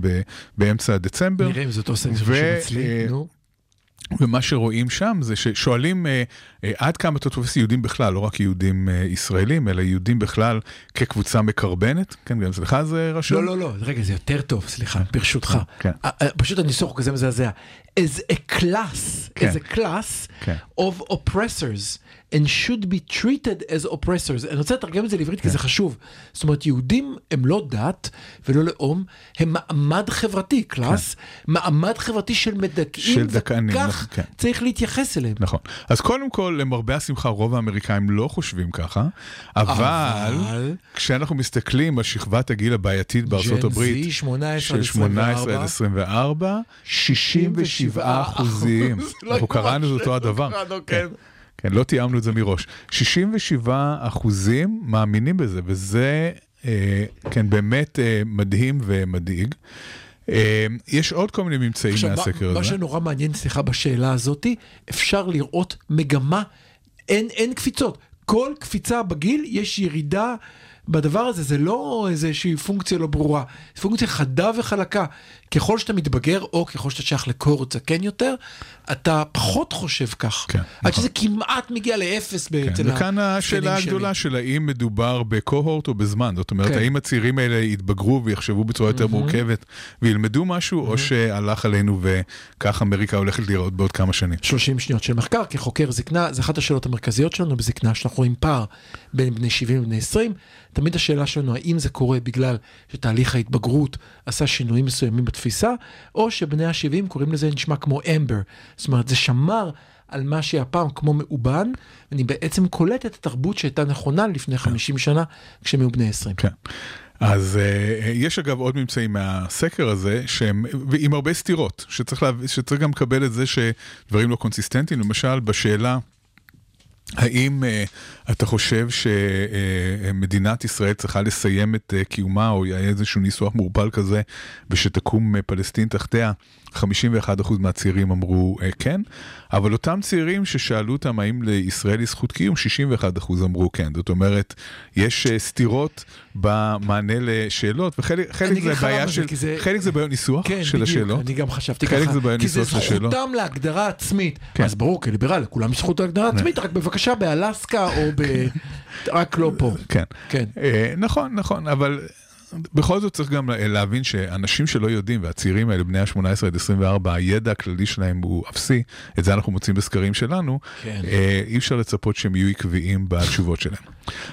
באמצע דצמבר. נראה אם זה אותו סקר שמצליח, נו. ומה שרואים שם זה ששואלים עד כמה אתה תופס יהודים בכלל, לא רק יהודים ישראלים, אלא יהודים בכלל כקבוצה מקרבנת. כן, גם סליחה זה רשום? לא, לא, לא, רגע, זה יותר טוב, סליחה, ברשותך. פשוט הניסוח כזה מזעזע. As a class, as a class of oppressors and should be treated as oppressors. אני רוצה לתרגם את זה לעברית כי זה חשוב. זאת אומרת, יהודים הם לא דת ולא לאום, הם מעמד חברתי, קלאס, מעמד חברתי של מדכאים, וכך צריך להתייחס אליהם. נכון. אז קודם כל, למרבה השמחה, רוב האמריקאים לא חושבים ככה, אבל כשאנחנו מסתכלים על שכבת הגיל הבעייתית בארצות הברית, של שמונה עשרה עד עשרים וארבע, שישים ושבעה אחוזים, אנחנו קראנו את אותו הדבר. כן, לא תיאמנו את זה מראש. שישים ושבעה אחוזים מאמינים בזה, וזה, כן, באמת מדהים ומדאיג. יש עוד כל מיני ממצאים מהסקר הזה. מה שנורא מעניין, סליחה, בשאלה הזאת, אפשר לראות מגמה, אין קפיצות. כל קפיצה בגיל יש ירידה בדבר הזה, זה לא איזושהי פונקציה לא ברורה, זה פונקציה חדה וחלקה. ככל שאתה מתבגר, או ככל שאתה שייך לקורות זקן יותר, אתה פחות חושב כך. כן, עד נכון. שזה כמעט מגיע לאפס בעצם. כן, וכאן השאלה הגדולה של האם מדובר בקוהורט או בזמן. זאת אומרת, כן. האם הצעירים האלה יתבגרו ויחשבו בצורה יותר mm-hmm. מורכבת, וילמדו משהו, mm-hmm. או שהלך עלינו וכך אמריקה הולכת לראות בעוד כמה שנים. שלושים שניות של מחקר, כחוקר זקנה, זה אחת השאלות המרכזיות שלנו בזקנה, שאנחנו רואים פער בין בני שבעים ובני עשרים. תמיד השאלה שלנו, האם זה קורה בגלל שתהליך ההתבגרות עשה שינויים מסוימים בתפיסה, או שבני ה-שבעים קוראים לזה נשמע כמו אמבר. זאת אומרת, זה שמר על מה שהפעם כמו מאובן, ואני בעצם קולט את התרבות שהייתה נכונה לפני חמישים שנה, כשהם היו בני עשרים. כן. אז יש אגב עוד ממצאים מהסקר הזה, עם הרבה סתירות, שצריך גם לקבל את זה שדברים לא קונסיסטנטיים, למשל בשאלה, האם uh, אתה חושב שמדינת uh, ישראל צריכה לסיים את uh, קיומה, או יהיה איזשהו ניסוח מורפל כזה, ושתקום uh, פלסטין תחתיה? חמישים ואחד אחוז מהצעירים אמרו uh, כן, אבל אותם צעירים ששאלו אותם האם לישראל זכות קיום, שישים ואחד אחוז אמרו כן. זאת אומרת, יש uh, סתירות במענה לשאלות, וחלק חלק זה בעיה של... זה... חלק זה בעיה ניסוח כן, של בדיוק, השאלות. אני גם חשבתי חלק ככה. זה בעיה ניסוח של השאלות. כי זה זכותם להגדרה עצמית. כן. אז ברור, כליברל, כולם זכות להגדרה עצמית, רק בבקשה. באלסקה או ב... רק לא פה. כן. כן. נכון, נכון, אבל בכל זאת צריך גם להבין שאנשים שלא יודעים, והצעירים האלה, בני ה-שמונה עשרה עד עשרים וארבע, הידע הכללי שלהם הוא אפסי, את זה אנחנו מוצאים בסקרים שלנו, כן. אי אפשר לצפות שהם יהיו עקביים בתשובות שלהם.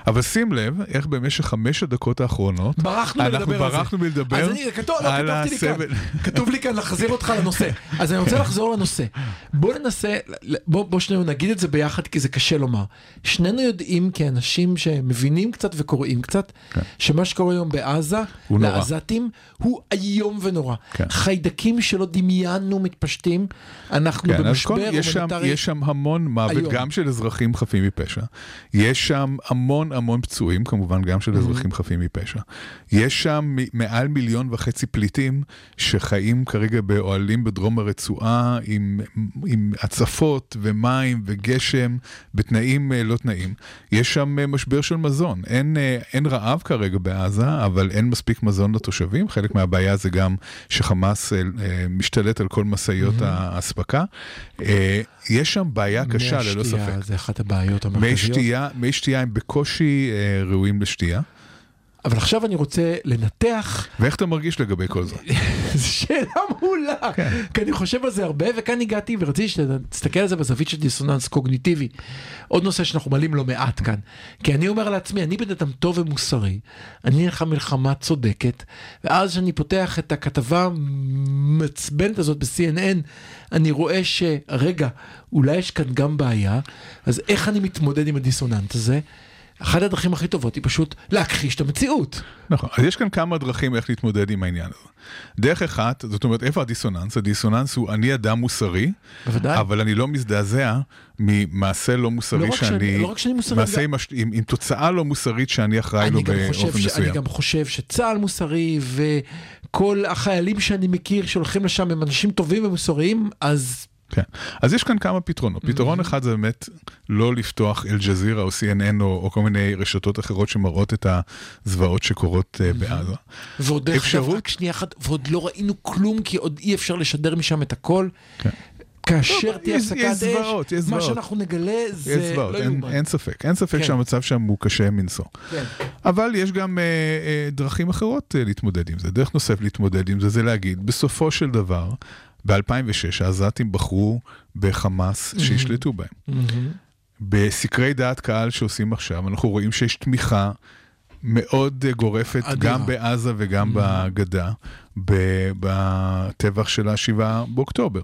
אבל שים לב, איך במשך חמש הדקות האחרונות, ברחנו מלדבר על זה. ברחנו מלדבר אז אני, כתוב, לא, כתובתי הסבל. לי כאן. כתוב לי כאן לחזיר אותך לנושא. אז אני רוצה לחזור לנושא. בוא ננסה, בוא, בוא שנינו נגיד את זה ביחד, כי זה קשה לומר. שנינו יודעים, כי אנשים שמבינים קצת וקוראים קצת, כן. שמה שקורה היום בעזה, לעזתים, הוא איום ונורא. כן. חיידקים שלא דמיינו מתפשטים, אנחנו כן, במשבר ומנטרי. יש, יש שם המון מוות, היום. גם של אזרחים חפים מפשע. יש שם המון המון פצועים, כמובן גם של אזרחים חפים מפשע. יש שם מעל מיליון וחצי פליטים שחיים כרגע באוהלים בדרום הרצועה, עם, עם הצפות ומים וגשם, בתנאים לא תנאים. יש שם משבר של מזון. אין, אין רעב כרגע בעזה, אבל אין מספיק מזון לתושבים. חלק מהבעיה זה גם שחמאס משתלט על כל מסעיות ההספקה. יש שם בעיה קשה, ללא ספק. זה אחת הבעיות המרכזיות. מי שתייה הם בקושי ראויים לשתייה. אבל עכשיו אני רוצה לנתח... ואיך אתה מרגיש לגבי כל זה? זו שאלה מעולה. כי אני חושב על זה הרבה, וכאן הגעתי ורציתי שתסתכל על זה בזווית של דיסוננס קוגניטיבי. עוד נושא שאנחנו מעלים לא מעט כאן. כי אני אומר לעצמי, אני בן אדם טוב ומוסרי, אני נלחם מלחמה צודקת, ואז כשאני פותח את הכתבה המצבנת הזאת ב-סי אן אן, אני רואה שרגע, אולי יש כאן גם בעיה, אז איך אני מתמודד עם הדיסוננס הזה? אחת הדרכים הכי טובות היא פשוט להכחיש את המציאות. נכון, אז יש כאן כמה דרכים איך להתמודד עם העניין הזה. דרך אחת, זאת אומרת, איפה הדיסוננס? הדיסוננס הוא אני אדם מוסרי, בוודאי. אבל אני לא מזדעזע ממעשה לא מוסרי לא שאני... לא רק שאני מוסרי. מעשה גם... עם, עם תוצאה לא מוסרית שאני אחראי לו באופן מסוים. אני גם חושב שצהל מוסרי וכל החיילים שאני מכיר שהולכים לשם הם אנשים טובים ומוסריים, אז... כן. אז יש כאן כמה פתרונות. פתרון אחד זה באמת לא לפתוח אל-ג'זירה או סי אן אן או, או כל מיני רשתות אחרות שמראות את הזוועות שקורות uh, בעזה. ועוד דרך אגב, רק שנייה אחת, ועוד לא ראינו כלום, כי עוד אי אפשר לשדר משם את הכל. כן. כאשר תהיה הפסקת אש, מה שאנחנו נגלה זה לא יאומן. אין ספק, אין ספק שהמצב שם הוא קשה מנשוא. אבל יש גם דרכים אחרות להתמודד עם זה. דרך נוסף להתמודד עם זה, זה להגיד, בסופו של דבר, ב-אלפיים ושש העזתים בחרו בחמאס שהשלטו בהם. בסקרי דעת קהל שעושים עכשיו, אנחנו רואים שיש תמיכה מאוד גורפת גם בעזה וגם בגדה, בטבח של השבעה באוקטובר.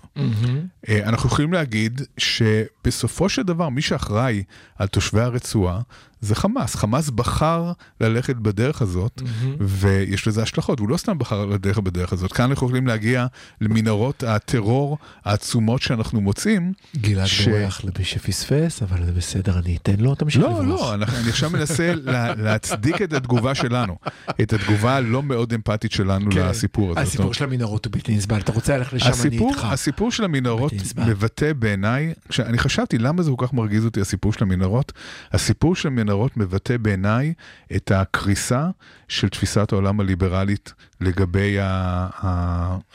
אנחנו יכולים להגיד שבסופו של דבר מי שאחראי על תושבי הרצועה זה חמאס. חמאס בחר ללכת בדרך הזאת, ויש לזה השלכות. הוא לא סתם בחר ללכת בדרך הזאת. כאן אנחנו יכולים להגיע למנהרות הטרור העצומות שאנחנו מוצאים. גלעד בורח למי שפספס, אבל זה בסדר, אני אתן לו, תמשיך לבורח. לא, לא, אני עכשיו מנסה להצדיק את התגובה שלנו, את התגובה הלא מאוד אמפתית שלנו לסיפור. הסיפור הזה. הסיפור של המנהרות הוא בלתי נסבל, אתה רוצה ללכת לשם, אני איתך. הסיפור של המנהרות מבטא בעיניי, אני חשבתי למה זה כל כך מרגיז אותי הסיפור של המנהרות, הסיפור של המנהרות מבטא בעיניי את הקריסה של תפיסת העולם הליברלית לגבי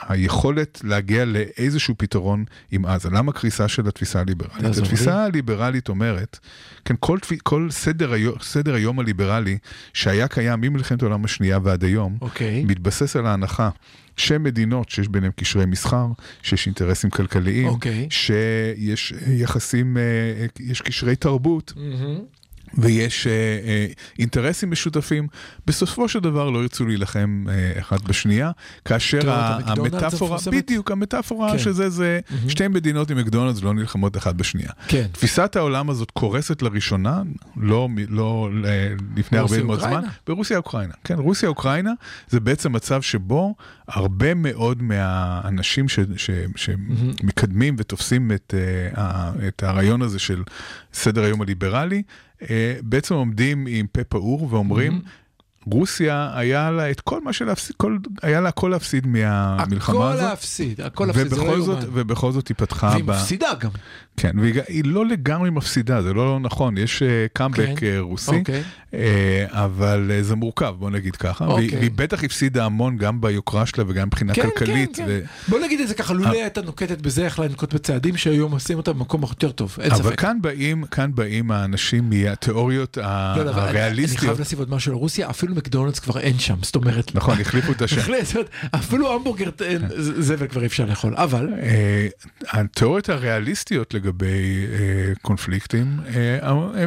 היכולת להגיע לאיזשהו פתרון עם עזה. למה קריסה של התפיסה הליברלית? התפיסה הליברלית אומרת, כן, כל סדר היום הליברלי שהיה קיים ממלחמת העולם השנייה ועד היום, מתבסס על ההנחה שמדינות שיש ביניהם קשרי מסחר, שיש אינטרסים כלכליים, שיש יחסים, יש קשרי תרבות, ויש אינטרסים משותפים, בסופו של דבר לא ירצו להילחם אחד בשנייה, כאשר המטאפורה, בדיוק המטאפורה שזה זה, שתי מדינות עם מקדונלדס לא נלחמות אחד בשנייה. תפיסת העולם הזאת קורסת לראשונה, לא לפני הרבה מאוד זמן, ברוסיה-אוקראינה. כן, רוסיה-אוקראינה זה בעצם מצב שבו הרבה מאוד מהאנשים שמקדמים ותופסים את הרעיון הזה של סדר היום הליברלי, בעצם עומדים עם פה פעור ואומרים, רוסיה היה לה את כל מה שלהפסיד, היה לה הכל להפסיד מהמלחמה הזאת. הכל להפסיד, הכל להפסיד, זה לא יומן. ובכל זאת היא פתחה. והיא מפסידה גם. כן, והיא לא לגמרי מפסידה, זה לא נכון, יש קאמבק רוסי, אבל זה מורכב, בוא נגיד ככה, והיא בטח הפסידה המון גם ביוקרה שלה וגם מבחינה כלכלית. בוא נגיד את זה ככה, לולא הייתה נוקטת בזה, איך לנקוט בצעדים שהיום עושים אותה במקום יותר טוב, אין ספק. אבל כאן באים האנשים מהתיאוריות הריאליסטיות. אני חייב להסיב עוד משהו לרוסיה, אפילו מקדונלדס כבר אין שם, זאת אומרת. נכון, החליפו את השם. אפילו המבורגר זבל כבר אפשר לאכול, אבל התיאוריות הריאליסטיות לגבי קונפליקטים,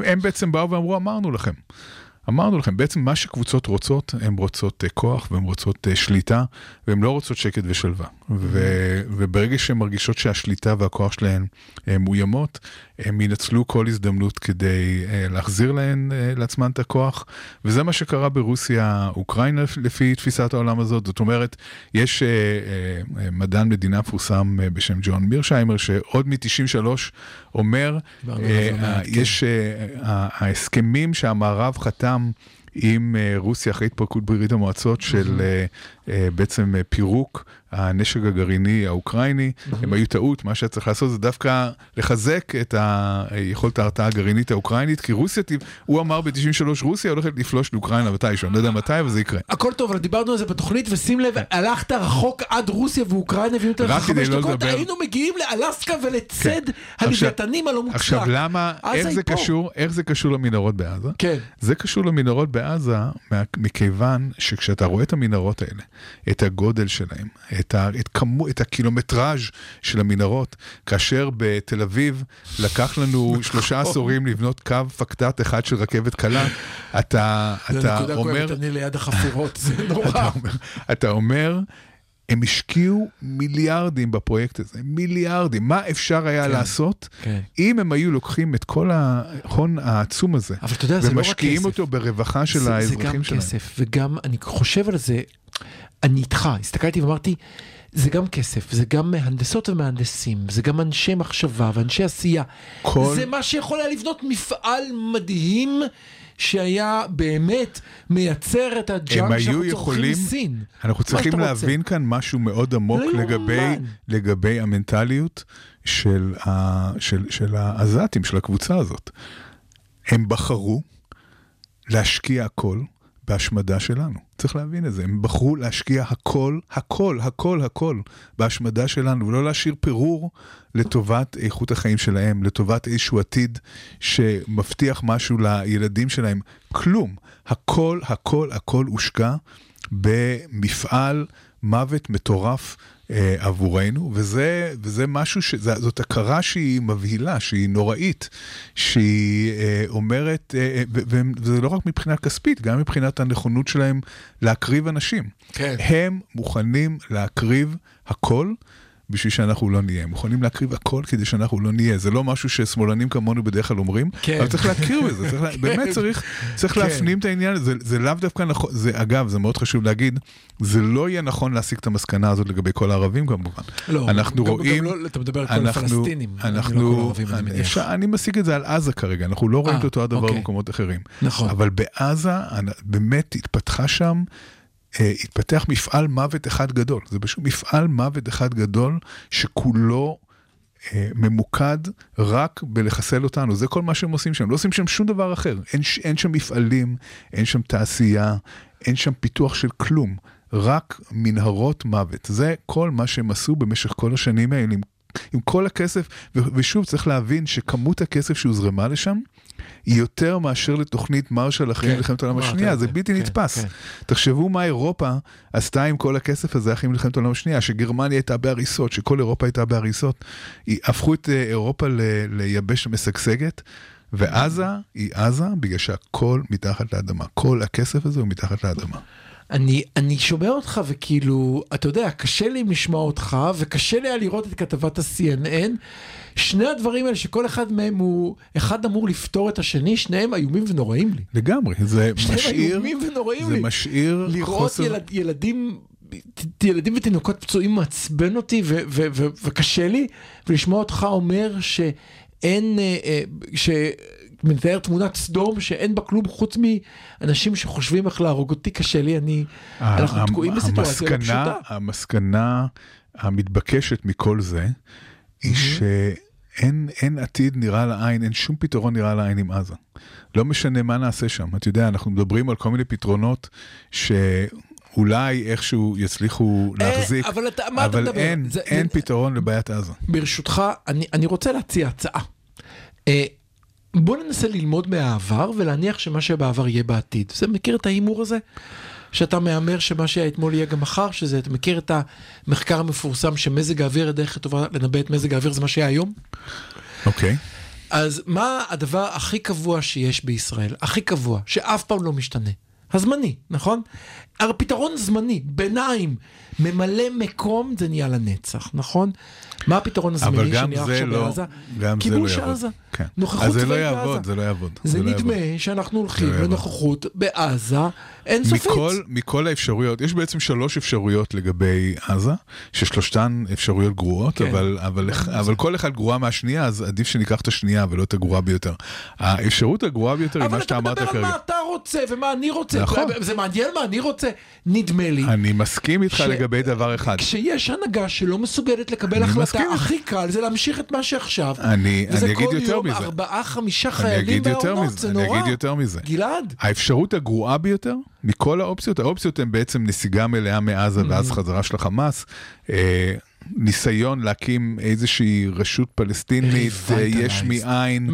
הם בעצם באו ואמרו, אמרנו לכם. אמרנו לכם, בעצם מה שקבוצות רוצות, הן רוצות כוח, והן רוצות שליטה, והן לא רוצות שקט ושלווה. וברגע שהן מרגישות שהשליטה והכוח שלהן מאוימות, הם ינצלו כל הזדמנות כדי להחזיר להן, לעצמן את הכוח, וזה מה שקרה ברוסיה, אוקראינה, לפי תפיסת העולם הזאת. זאת אומרת, יש מדען מדינה פורסם בשם ג'ון מיר שיימר, שעוד מ-תשעים ושלוש אומר, יש ההסכמים שהמערב חתם עם רוסיה אחרי התפרקות ברית המועצות של בעצם פירוק הנשק הגרעיני האוקראיני, הם היו טעות, מה שצריך לעשות זה דווקא לחזק את היכולת ההרתעה הגרעינית האוקראינית, כי רוסיה, הוא אמר ב-תשעים ושלוש רוסיה הולכת לפלוש לאוקראינה מתישהו, אני לא יודע מתי, אבל זה יקרה. הכל טוב, אבל דיברנו על זה בתוכנית, ושים לב, הלכת רחוק עד רוסיה ואוקראינה, ויותר חמש דקות, היינו מגיעים לאלסקה ולצד הלוויתנים הלא מוצלח. עכשיו למה, איך זה קשור למנהרות בעזה? זה קשור למנהרות בעזה, מכיוון שכשאתה רואה את המנהרות האלה, את הגודל שלהם, את, ה, את, כמו, את הקילומטראז' של המנהרות, כאשר בתל אביב לקח לנו שלושה עשורים לבנות קו פקטת אחד של רכבת קלה, אתה, אתה אומר... זה נקודה כואבת, אני ליד החפירות, זה נורא. אתה אומר, אתה אומר הם השקיעו מיליארדים בפרויקט הזה, מיליארדים. מה אפשר היה לעשות אם הם היו לוקחים את כל ההון העצום הזה, ומשקיעים אותו ברווחה של האזרחים שלהם? זה גם כסף, וגם אני חושב על זה, אני איתך, הסתכלתי ואמרתי, זה גם כסף, זה גם מהנדסות ומהנדסים, זה גם אנשי מחשבה ואנשי עשייה. זה מה שיכול היה לבנות מפעל מדהים, שהיה באמת מייצר את הג'אנק שאנחנו צורכים לסין. אנחנו צריכים להבין כאן משהו מאוד עמוק לגבי המנטליות של העזתים, של הקבוצה הזאת. הם בחרו להשקיע הכל בהשמדה שלנו. צריך להבין את זה. הם בחרו להשקיע הכל, הכל, הכל, הכל בהשמדה שלנו, ולא להשאיר פירור לטובת איכות החיים שלהם, לטובת איזשהו עתיד שמבטיח משהו לילדים שלהם. כלום. הכל, הכל, הכל הושקע במפעל מוות מטורף עבורנו, וזה, וזה משהו ש... זאת הכרה שהיא מבהילה, שהיא נוראית, שהיא אומרת, וזה לא רק מבחינה כספית, גם מבחינת הנכונות שלהם להקריב אנשים. כן. הם מוכנים להקריב הכל, בשביל שאנחנו לא נהיה. מוכנים להקריב הכל כדי שאנחנו לא נהיה. זה לא משהו ששמאלנים כמונו בדרך כלל אומרים, אבל צריך להכיר בזה. באמת צריך להפנים את העניין. זה לאו דווקא נכון. אגב, זה מאוד חשוב להגיד, זה לא יהיה נכון להסיק את המסקנה הזאת לגבי כל הערבים, כמובן. אנחנו רואים... אתה מדבר על כל הפלסטינים. אני מסיק את זה על עזה כרגע. אנחנו לא רואים את אותו הדבר במקומות אחרים. אבל בעזה, באמת התפתחה שם התפתח מפעל מוות אחד גדול. זה פשוט מפעל מוות אחד גדול שכולו ממוקד רק בלחסל אותנו. זה כל מה שהם עושים שם. לא עושים שם שום דבר אחר. אין, אין שם מפעלים, אין שם תעשייה, אין שם פיתוח של כלום. רק מנהרות מוות. זה כל מה שהם עשו במשך כל השנים האלה. עם, עם כל הכסף, ו, ושוב צריך להבין שכמות הכסף שהוזרמה לשם, היא יותר מאשר לתוכנית מרשל אחרי מלחמת העולם השנייה, זה בלתי נתפס. תחשבו מה אירופה עשתה עם כל הכסף הזה אחרי מלחמת העולם השנייה, שגרמניה הייתה בהריסות, שכל אירופה הייתה בהריסות, הפכו את אירופה ליבש משגשגת, ועזה היא עזה בגלל שהכל מתחת לאדמה, כל הכסף הזה הוא מתחת לאדמה. אני, אני שומע אותך וכאילו, אתה יודע, קשה לי לשמוע אותך, וקשה לי לראות את כתבת ה-סי אן אן, שני הדברים האלה שכל אחד מהם הוא, אחד אמור לפתור את השני, שניהם איומים ונוראים לי. לגמרי, זה משאיר, זה משאיר לראות ילד, ילדים, ילדים ותינוקות פצועים מעצבן אותי, ו, ו, ו, וקשה לי, ולשמוע אותך אומר שאין, ש... מתאר תמונת סדום שאין בה כלום חוץ מאנשים שחושבים איך להרוג אותי, קשה לי, אני, אנחנו תקועים בסיטואציה פשוטה. המסקנה המתבקשת מכל זה, היא שאין עתיד נראה לעין, אין שום פתרון נראה לעין עם עזה. לא משנה מה נעשה שם. אתה יודע, אנחנו מדברים על כל מיני פתרונות ש... אולי איכשהו יצליחו להחזיק, אבל אין פתרון לבעיית עזה. ברשותך, אני רוצה להציע הצעה. בוא ננסה ללמוד מהעבר ולהניח שמה שבעבר יהיה בעתיד. זה מכיר את האימור הזה? שאתה מאמר שמה שהיה אתמול יהיה גם מחר, שזה, אתה מכיר את המחקר המפורסם שמזג האוויר, הדרך הטובה לנבא את מזג האוויר זה מה שהיה היום? אוקיי. Okay. אז מה הדבר הכי קבוע שיש בישראל? הכי קבוע, שאף פעם לא משתנה. הזמני, נכון? הפתרון זמני, ביניים, ממלא מקום, זה נהיה לנצח, נכון? מה הפתרון הזמני שנהיה עכשיו בעזה? כיבוש עזה, נוכחות צבאית בעזה. זה לא יעבוד. זה נדמה שאנחנו הולכים לנוכחות בעזה אינסופית. מכל האפשרויות, יש בעצם שלוש אפשרויות לגבי עזה, ששלושתן אפשרויות גרועות, אבל כל אחד גרועה מהשנייה, אז עדיף שניקח את השנייה ולא את הגרועה ביותר. האפשרות הגרועה ביותר היא מה שאתה אמרת כרגע. אבל אתה מדבר על מה אתה רוצה ומה אני רוצה. זה מעניין מה אני רוצה. נדמה לי. אני מסכים איתך לגבי דבר אחד. כשיש הנהגה שלא מסוגלת לקבל החלטה, הכי קל זה להמשיך את מה שעכשיו. וזה כל יום ארבעה, חמישה חיילים בעונות. זה נורא. אני אגיד יותר מזה. גלעד. האפשרות הגרועה ביותר, מכל האופציות, האופציות הן בעצם נסיגה מלאה מעזה ואז חזרה של החמאס, ניסיון להקים איזושהי רשות פלסטינית, יש מאין,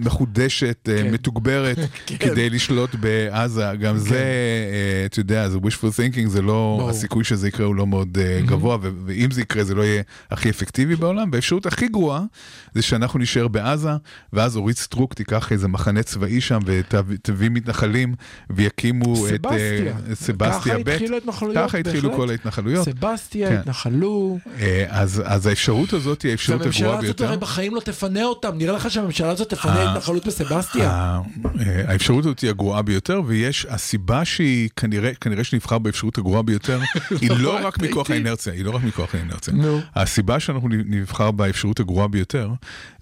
מחודשת, מתוגברת, כדי לשלוט בעזה. גם זה, אתה יודע, זה wishful thinking, זה לא, הסיכוי שזה יקרה הוא לא מאוד גבוה, ואם זה יקרה זה לא יהיה הכי אפקטיבי בעולם. והאפשרות הכי גרועה, זה שאנחנו נשאר בעזה, ואז אורית סטרוק תיקח איזה מחנה צבאי שם, ותביא מתנחלים, ויקימו את סבסטיה ב'. ככה התחילו כל ההתנחלויות. סבסטיה, התנחלו, אז, אז האפשרות הזאת היא האפשרות הגרועה ביותר. והממשלה הזאת הרי בחיים לא תפנה אותם. נראה לך שהממשלה הזאת תפנה את נחלות בסבסטיה? האפשרות הזאת היא הגרועה ביותר, ויש הסיבה שהיא כנראה, כנראה שנבחר באפשרות הגרועה ביותר, היא לא רק מכוח האינרציה, היא לא רק מכוח האינרציה. הסיבה שאנחנו נבחר באפשרות הגרועה ביותר,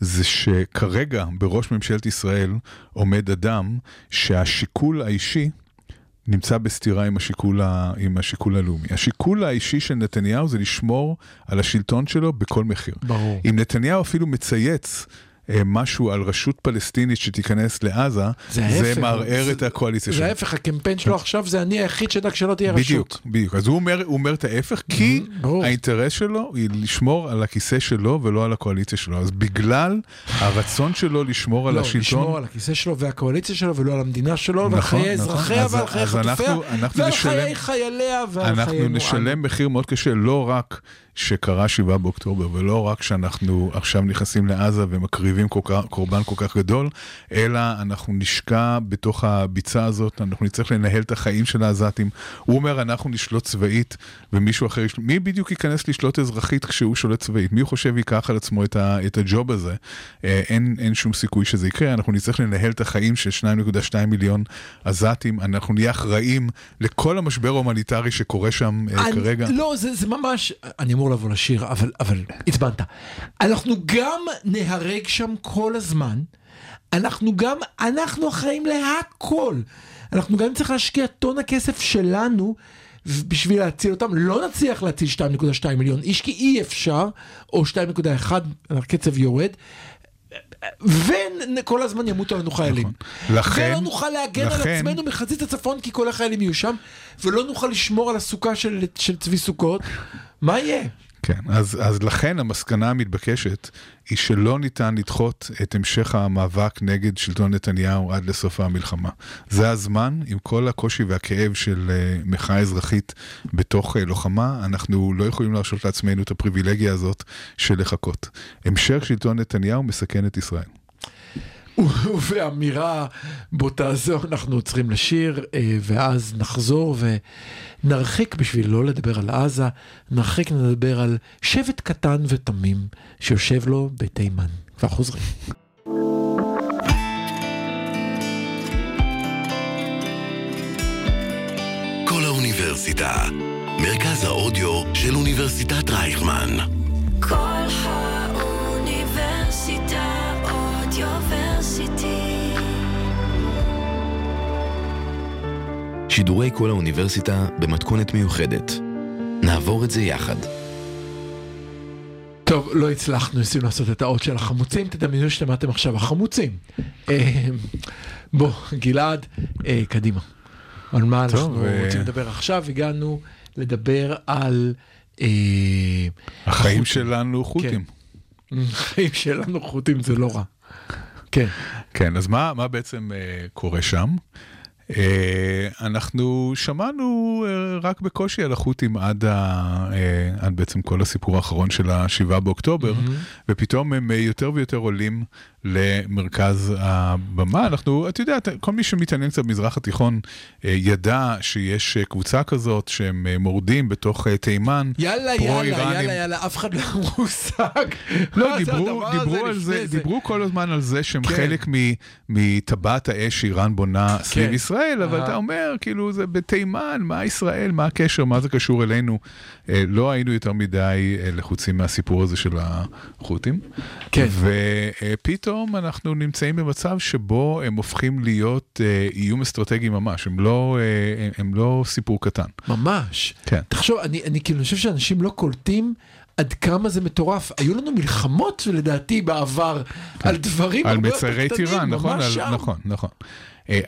זה שכרגע בראש ממשלת ישראל עומד אדם שהשיקול האישי נמצא בסתירה עם השיקול, עם השיקול הלאומי. השיקול האישי של נתניהו זה לשמור על השלטון שלו בכל מחיר. ברור. אם נתניהו אפילו מצייץ משהו על רשות פלסטינית שתיכנס לעזה, זה מערער את הקואליציה שלו. זה ההפך, הקמפיין שלו עכשיו זה אני היחיד שדאג שלא תהיה רשות. בדיוק, בדיוק. אז הוא אומר את ההפך, כי האינטרס שלו היא לשמור על הכיסא שלו ולא על הקואליציה שלו. אז בגלל הרצון שלו לשמור על השלטון... לא, לשמור על הכיסא שלו והקואליציה שלו ולא על המדינה שלו, ועל חיי אזרחיה ועל חיי חטופיה, ועל חיי חייליה ועל חיי מוען. אנחנו נשלם מחיר מאוד קשה, לא רק שקרה שבעה באוקטובר, ולא רק שאנחנו עכשיו נכנסים לעזה ומקריבים קורבן כל כך גדול, אלא אנחנו נשקע בתוך הביצה הזאת, אנחנו נצטרך לנהל את החיים של העזתים. הוא אומר, אנחנו נשלוט צבאית, ומישהו אחר, מי בדיוק ייכנס לשלוט אזרחית כשהוא שולט צבאית? מי חושב ייקח על עצמו את, ה, את הג'וב הזה? אין, אין שום סיכוי שזה יקרה, אנחנו נצטרך לנהל את החיים של שתיים נקודה שתיים מיליון עזתים, אנחנו נהיה אחראים לכל המשבר ההומניטרי שקורה שם אני, כרגע. לא, זה, זה ממש, אני אמור לבוא לשיר, אבל, אבל התבנת. אנחנו גם נהרג שם כל הזמן, אנחנו גם, אנחנו אחראים להכל. אנחנו גם צריכים להשקיע טון הכסף שלנו בשביל להציל אותם. לא נצליח להציל שתיים נקודה שתיים מיליון איש, כי אי אפשר, או שתיים נקודה אחת, הקצב יורד, וכל הזמן ימותו לנו חיילים. ולא נוכל להגן על עצמנו מחזית הצפון, כי כל החיילים יהיו שם, ולא נוכל לשמור על הסוכה של צבי סוכות. מה יהיה? כן, אז, אז לכן המסקנה המתבקשת היא שלא ניתן לדחות את המשך המאבק נגד שלטון נתניהו עד לסוף המלחמה. זה הזמן, עם כל הקושי והכאב של uh, מחאה אזרחית בתוך uh, לוחמה, אנחנו לא יכולים להרשות לעצמנו את הפריבילגיה הזאת של לחכות. המשך שלטון נתניהו מסכן את ישראל. ואמירה בוטה זו אנחנו צריכים לשיר, ואז נחזור ונרחק בשביל לא לדבר על עזה, נרחק נדבר על שבט קטן ותמים שיושב לו בתימן. כבר חוזרים. כל האוניברסיטה, מרכז האודיו של אוניברסיטת רייכמן. כל האוניברסיטה אודיוברסיטי. שידורי כל האוניברסיטה במתכונת מיוחדת. נעבור את זה יחד. טוב, לא הצלחנו, ניסינו לעשות את האות של החמוצים, תדמיינו שתמעתם עכשיו החמוצים. בוא, גלעד, קדימה. על מה אנחנו רוצים לדבר עכשיו? הגענו לדבר על החיים שלנו חוטים. החיים שלנו חוטים זה לא רע. כן. כן, אז מה, מה בעצם uh, קורה שם? Uh, אנחנו שמענו uh, רק בקושי על החות'ים עד, ה, uh, עד בעצם כל הסיפור האחרון של השבעה באוקטובר, mm-hmm. ופתאום הם uh, יותר ויותר עולים למרכז הבמה. אנחנו, את יודעת, כל מי שמתעניין קצת במזרח התיכון uh, ידע שיש uh, קבוצה כזאת שהם uh, מורדים בתוך uh, תימן. יאללה, יאללה, יאללה, יאללה, אף אחד לא מושג. לא, דיברו, דיברו, על זה, זה. דיברו כל הזמן על זה שהם כן. חלק מטבעת האש איראן בונה כן. סביב ישראל. אבל אתה אומר, כאילו, זה בתימן, מה ישראל, מה הקשר, מה זה קשור אלינו? לא היינו יותר מדי לחוצים מהסיפור הזה של החות'ים. כן. ופתאום אנחנו נמצאים במצב שבו הם הופכים להיות איום אסטרטגי ממש. הם לא, הם לא סיפור קטן. ממש. כן. תחשוב, אני, אני כאילו חושב שאנשים לא קולטים עד כמה זה מטורף. היו לנו מלחמות, לדעתי, בעבר, על דברים הרבה יותר קטנים. על מצרי טיראן, נכון, נכון, נכון.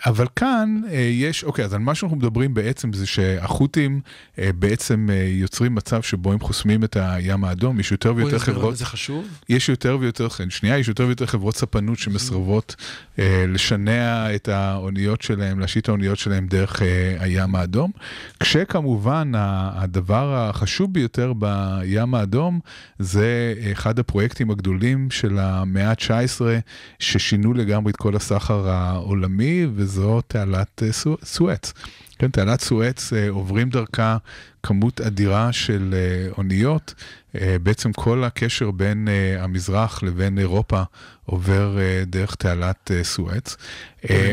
אבל כאן יש, אוקיי, אז על מה שאנחנו מדברים בעצם זה שהחות'ים בעצם יוצרים מצב שבו הם חוסמים את הים האדום, יש יותר ויותר חברות, זה חשוב? יש יותר ויותר, שנייה, יש יותר ויותר חברות ספנות שמסרבות לשנע את האוניות שלהם, להשיט האוניות שלהם דרך הים האדום, כשכמובן הדבר החשוב ביותר בים האדום זה אחד הפרויקטים הגדולים של המאה ה-תשע עשרה ששינו לגמרי את כל הסחר העולמי, וזו תעלת סואץ. כן, תעלת סואץ עוברים דרכה כמות אדירה של אוניות, בעצם כל הקשר בין המזרח לבין אירופה עובר דרך תעלת סואץ.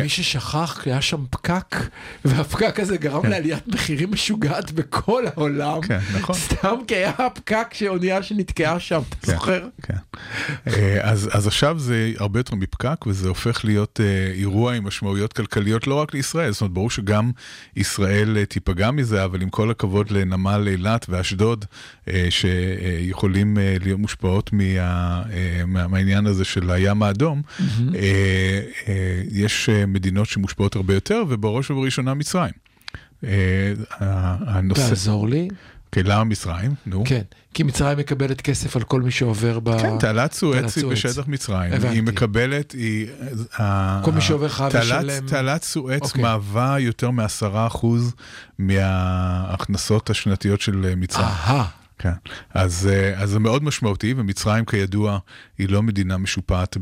מי ששכח, היה שם פקק, והפקק הזה גרם לעליית מחירים משוגעת בכל העולם. סתם כי היה הפקק שאונייה שנתקעה שם, אתה זוכר? אז עכשיו זה הרבה יותר מפקק, וזה הופך להיות אירוע עם משמעויות כלכליות לא רק לישראל, זאת אומרת, ברור שגם ישראל תיפגע מזה, אבל עם כל הכבוד לנמל אילת ואשדוד, שיכולים להיות מושפעות מהעניין הזה של הים האדום, יש מדינות שמושפעות הרבה יותר, ובראש ובראשונה מצרים. תעזור לי. כן, למה מצרים? נו. כן, כי מצרים מקבלת כסף על כל מי שעובר ב... כן, תעלת סואץ היא בשטח מצרים. היא מקבלת... כל מי שעובר חייב לשלם... תעלת סואץ מהווה יותר מעשרה אחוז מההכנסות השנתיות של מצרים. אהה. כן. אז, אז זה מאוד משמעותי, ומצרים כידוע היא לא מדינה משופעת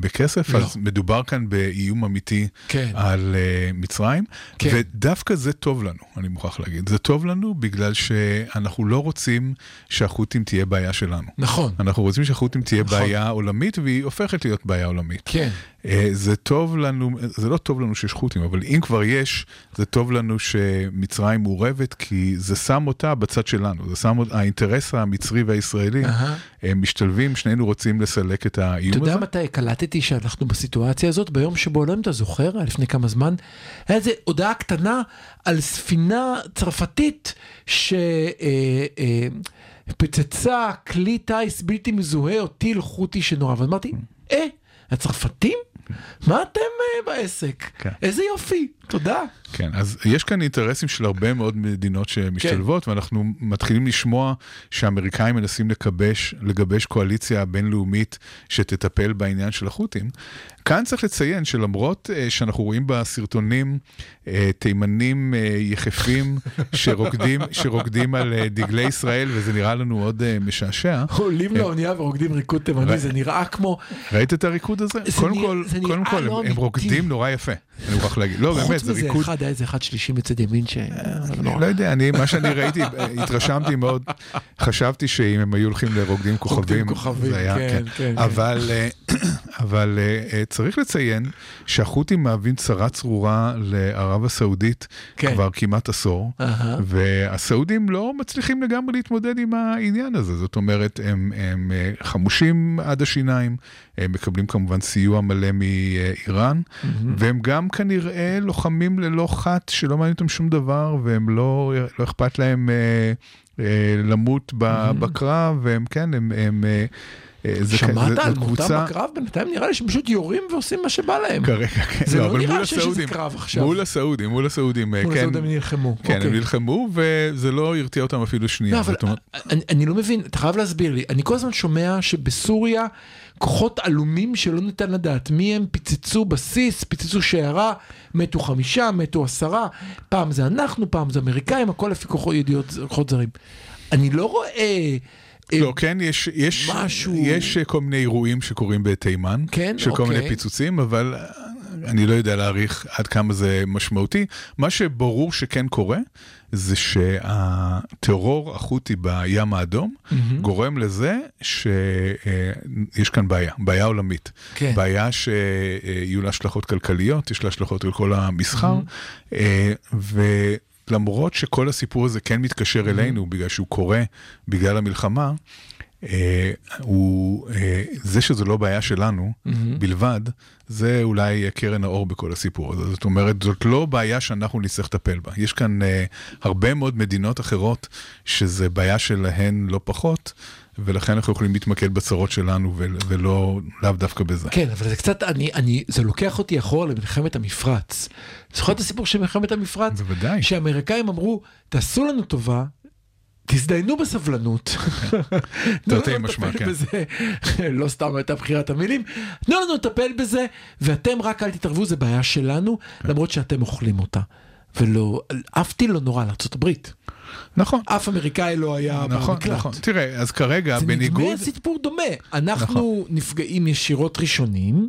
בכסף, לא. אז מדובר כאן באיום אמיתי כן. על uh, מצרים, כן. ודווקא זה טוב לנו, אני מוכרח להגיד, זה טוב לנו בגלל שאנחנו לא רוצים שהחות'ים תהיה בעיה שלנו. נכון. אנחנו רוצים שהחות'ים תהיה נכון. בעיה עולמית, והיא הופכת להיות בעיה עולמית. כן. זה טוב לנו, זה לא טוב לנו שיש חות'ים, אבל אם כבר יש, זה טוב לנו שמצרים מעורבת, כי זה שם אותה בצד שלנו, זה שם אותה, האינטרס המצרי והישראלי, הם משתלבים, שנינו רוצים לסלק את האיום הזה. אתה יודע מתי קלטתי שאנחנו בסיטואציה הזאת, ביום שבו לא אם אתה זוכר, לפני כמה זמן, היה איזו הודעה קטנה על ספינה צרפתית ש... פצצה, כלי טייס בלתי מזוהה או טיל חוטי שנורא, ואמרתי, אה, הצרפתים? מה אתם בעסק? איזה יופי, תודה. כן, אז יש כאן אינטרסים של הרבה מאוד מדינות שמשתלבות, ואנחנו מתחילים לשמוע שהאמריקאים מנסים לקבש, לגבש קואליציה בינלאומית שתטפל בעניין של החות'ים. כאן צריך לציין שלמרות שאנחנו רואים בסרטונים תימנים יחפים שרוקדים, שרוקדים על דגלי ישראל, וזה נראה לנו עוד משעשע. עולים לאונייה ורוקדים ריקוד תימני, זה נראה כמו... ראית את הריקוד הזה? קודם כל, קודם כל, הם רוקדים נורא יפה. אני מוכרח להגיד. לא, באמת, זה ריקוד... חוץ מזה, היה איזה אחד שלישי מצד ימין ש... לא יודע, מה שאני ראיתי, התרשמתי מאוד, חשבתי שאם הם היו הולכים לרוקדים כוכבים, זה היה, כן. אבל צריך לציין שהחות'ים מהווים צרה צרורה לערב הסעודית כבר כמעט עשור, והסעודים לא מצליחים לגמרי להתמודד עם העניין הזה. זאת אומרת, הם חמושים עד השיניים, הם מקבלים כמובן סיוע מלא מאיראן, והם גם כנראה לוחמים ללא חת, שלא מעניין אותם שום דבר, והם לא, לא אכפת להם אה, אה, למות בקרב, והם כן, הם... הם אה, שמעת על מותם בקרב? בינתיים נראה לי שפשוט יורים ועושים מה שבא להם. זה לא נראה שיש איזה קרב עכשיו. מול הסעודים, מול הסעודים. מול הסעודים הם נלחמו. כן, הם נלחמו, וזה לא הרתיע אותם אפילו שנייה. אני לא מבין, אתה חייב להסביר לי. אני כל הזמן שומע שבסוריה כוחות אלומים שלא ניתן לדעת מי הם, פיצצו בסיס, פיצצו שערה, מתו חמישה, מתו עשרה, פעם זה אנחנו, פעם זה אמריקאים, הכל לפי כוחות זרים. אני לא רואה... לא, כן, יש, יש, יש כל מיני אירועים שקורים בתימן, של כל מיני פיצוצים, אבל אני לא יודע להעריך עד כמה זה משמעותי. מה שברור שכן קורה, זה שהטרור החוטי בים האדום, גורם לזה שיש כאן בעיה, בעיה עולמית. בעיה שיהיו לה השלכות כלכליות, יש לה השלכות על כל המסחר, ו... למרות שכל הסיפור הזה כן מתקשר אלינו, בגלל שהוא קורה, בגלל המלחמה, זה שזה לא בעיה שלנו, בלבד, זה אולי קרן האור בכל הסיפור הזה. זאת אומרת, זאת לא בעיה שאנחנו נצטרך לטפל בה. יש כאן הרבה מאוד מדינות אחרות, שזה בעיה שלהן לא פחות, ולכן אנחנו יכולים להתמקד בצרות שלנו, ולא לאו דווקא בזה. כן, אבל זה קצת, אני, אני, זה לוקח אותי אחורה למלחמת המפרץ. זוכר את הסיפור של מלחמת המפרץ? בוודאי. שהאמריקאים אמרו, תעשו לנו טובה, תזדיינו בסבלנות. תרתי משמע, כן. לא סתם הייתה בחירת המילים. תנו לנו לטפל בזה, ואתם רק אל תתערבו, זה בעיה שלנו, למרות שאתם אוכלים אותה. ולא, אף טיל לא נורא לארצות הברית. נכון. אף אמריקאי לא היה במקלט. תראה, אז כרגע, בניגוד... זה נדמה סיפור דומה. אנחנו נפגעים ישירות ראשונים,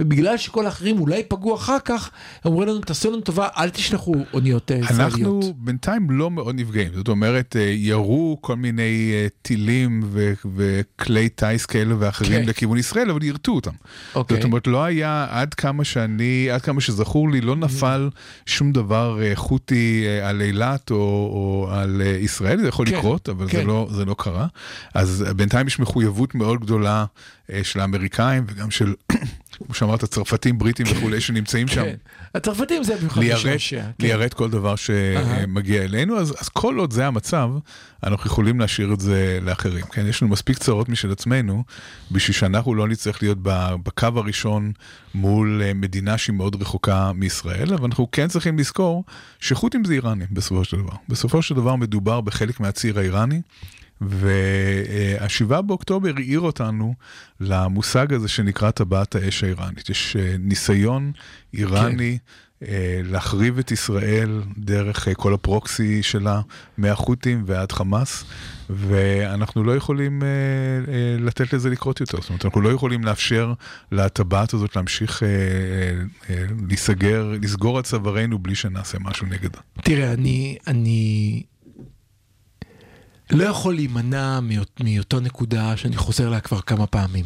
ובגלל שכל האחרים אולי פגעו אחר כך, אמרו לנו, תעשו לנו טובה, אל תשלחו אוניות זריות. אנחנו בינתיים לא מאוד נפגעים. זאת אומרת, ירו כל מיני טילים וכלי טייס כאלה ואחרים לכיוון ישראל, אבל ירתו אותם. זאת אומרת, לא היה עד כמה שאני, עד כמה שזכור לי, לא נפל שום דבר חוטי על אילת או על ישראל, זה יכול לקרות, אבל זה לא קרה. אז בינתיים יש מחויבות מאוד גדולה של האמריקאים, וגם של, כמו שאמרת, הצרפתים, בריטים וכולי, שנמצאים שם. הצרפתים זה במיוחד משעשע. ליירט כל דבר שמגיע אלינו, אז כל עוד זה המצב, אנחנו יכולים להשאיר את זה לאחרים. יש לנו מספיק צרות משל עצמנו, בשביל שאנחנו לא נצטרך להיות בקו הראשון מול מדינה שהיא מאוד רחוקה מישראל, אבל אנחנו כן צריכים לזכור שחות'ים זה איראנים, בסופו של דבר. בסופו של דבר מדובר בחלק מהציר האיראני, והשבעה באוקטובר העיר אותנו למושג הזה שנקרא טבעת האש האיראנית. יש ניסיון איראני להחריב את ישראל דרך כל הפרוקסי שלה, מהחות'ים ועד חמאס, ואנחנו לא יכולים לתת לזה לקרות יותר. זאת אומרת, אנחנו לא יכולים לאפשר לטבעת הזאת להמשיך לסגור, לסגור את צווארנו בלי שנעשה משהו נגדה. תראה, אני... אני... לא יכול להימנע מאותו נקודה שאני חוזר לה כבר כמה פעמים.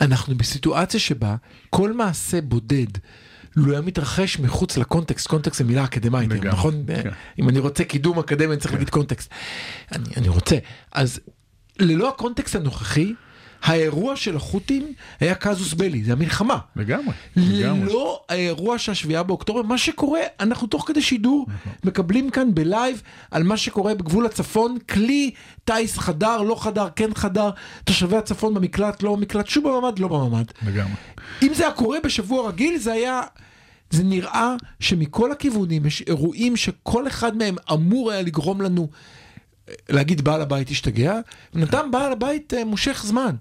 אנחנו בסיטואציה שבה כל מעשה בודד לא היה מתרחש מחוץ לקונטקסט. קונטקסט זה מילה אקדמית, נכון? אם אני רוצה קידום אקדמי, אני צריך להגיד קונטקסט. אני רוצה. אז ללא הקונטקסט הנוכחי, האירוע של החות'ים היה קזוס בלי, זה המלחמה. לגמרי. ללא האירוע שהשביעה באוקטובר, מה שקורה, אנחנו תוך כדי שידור, מקבלים כאן בלייב, על מה שקורה בגבול הצפון, כלי טייס חדר, לא חדר, כן חדר, תושבי הצפון במקלט, לא במקלט, שוב בממד, לא בממד. לגמרי. אם זה היה קורה בשבוע רגיל, זה היה... זה נראה שמכל הכיוונים, יש אירועים שכל אחד מהם אמור היה לגרום לנו... להגיד בעל הבית השתגע, ונתם בעל הבית מושך זמן.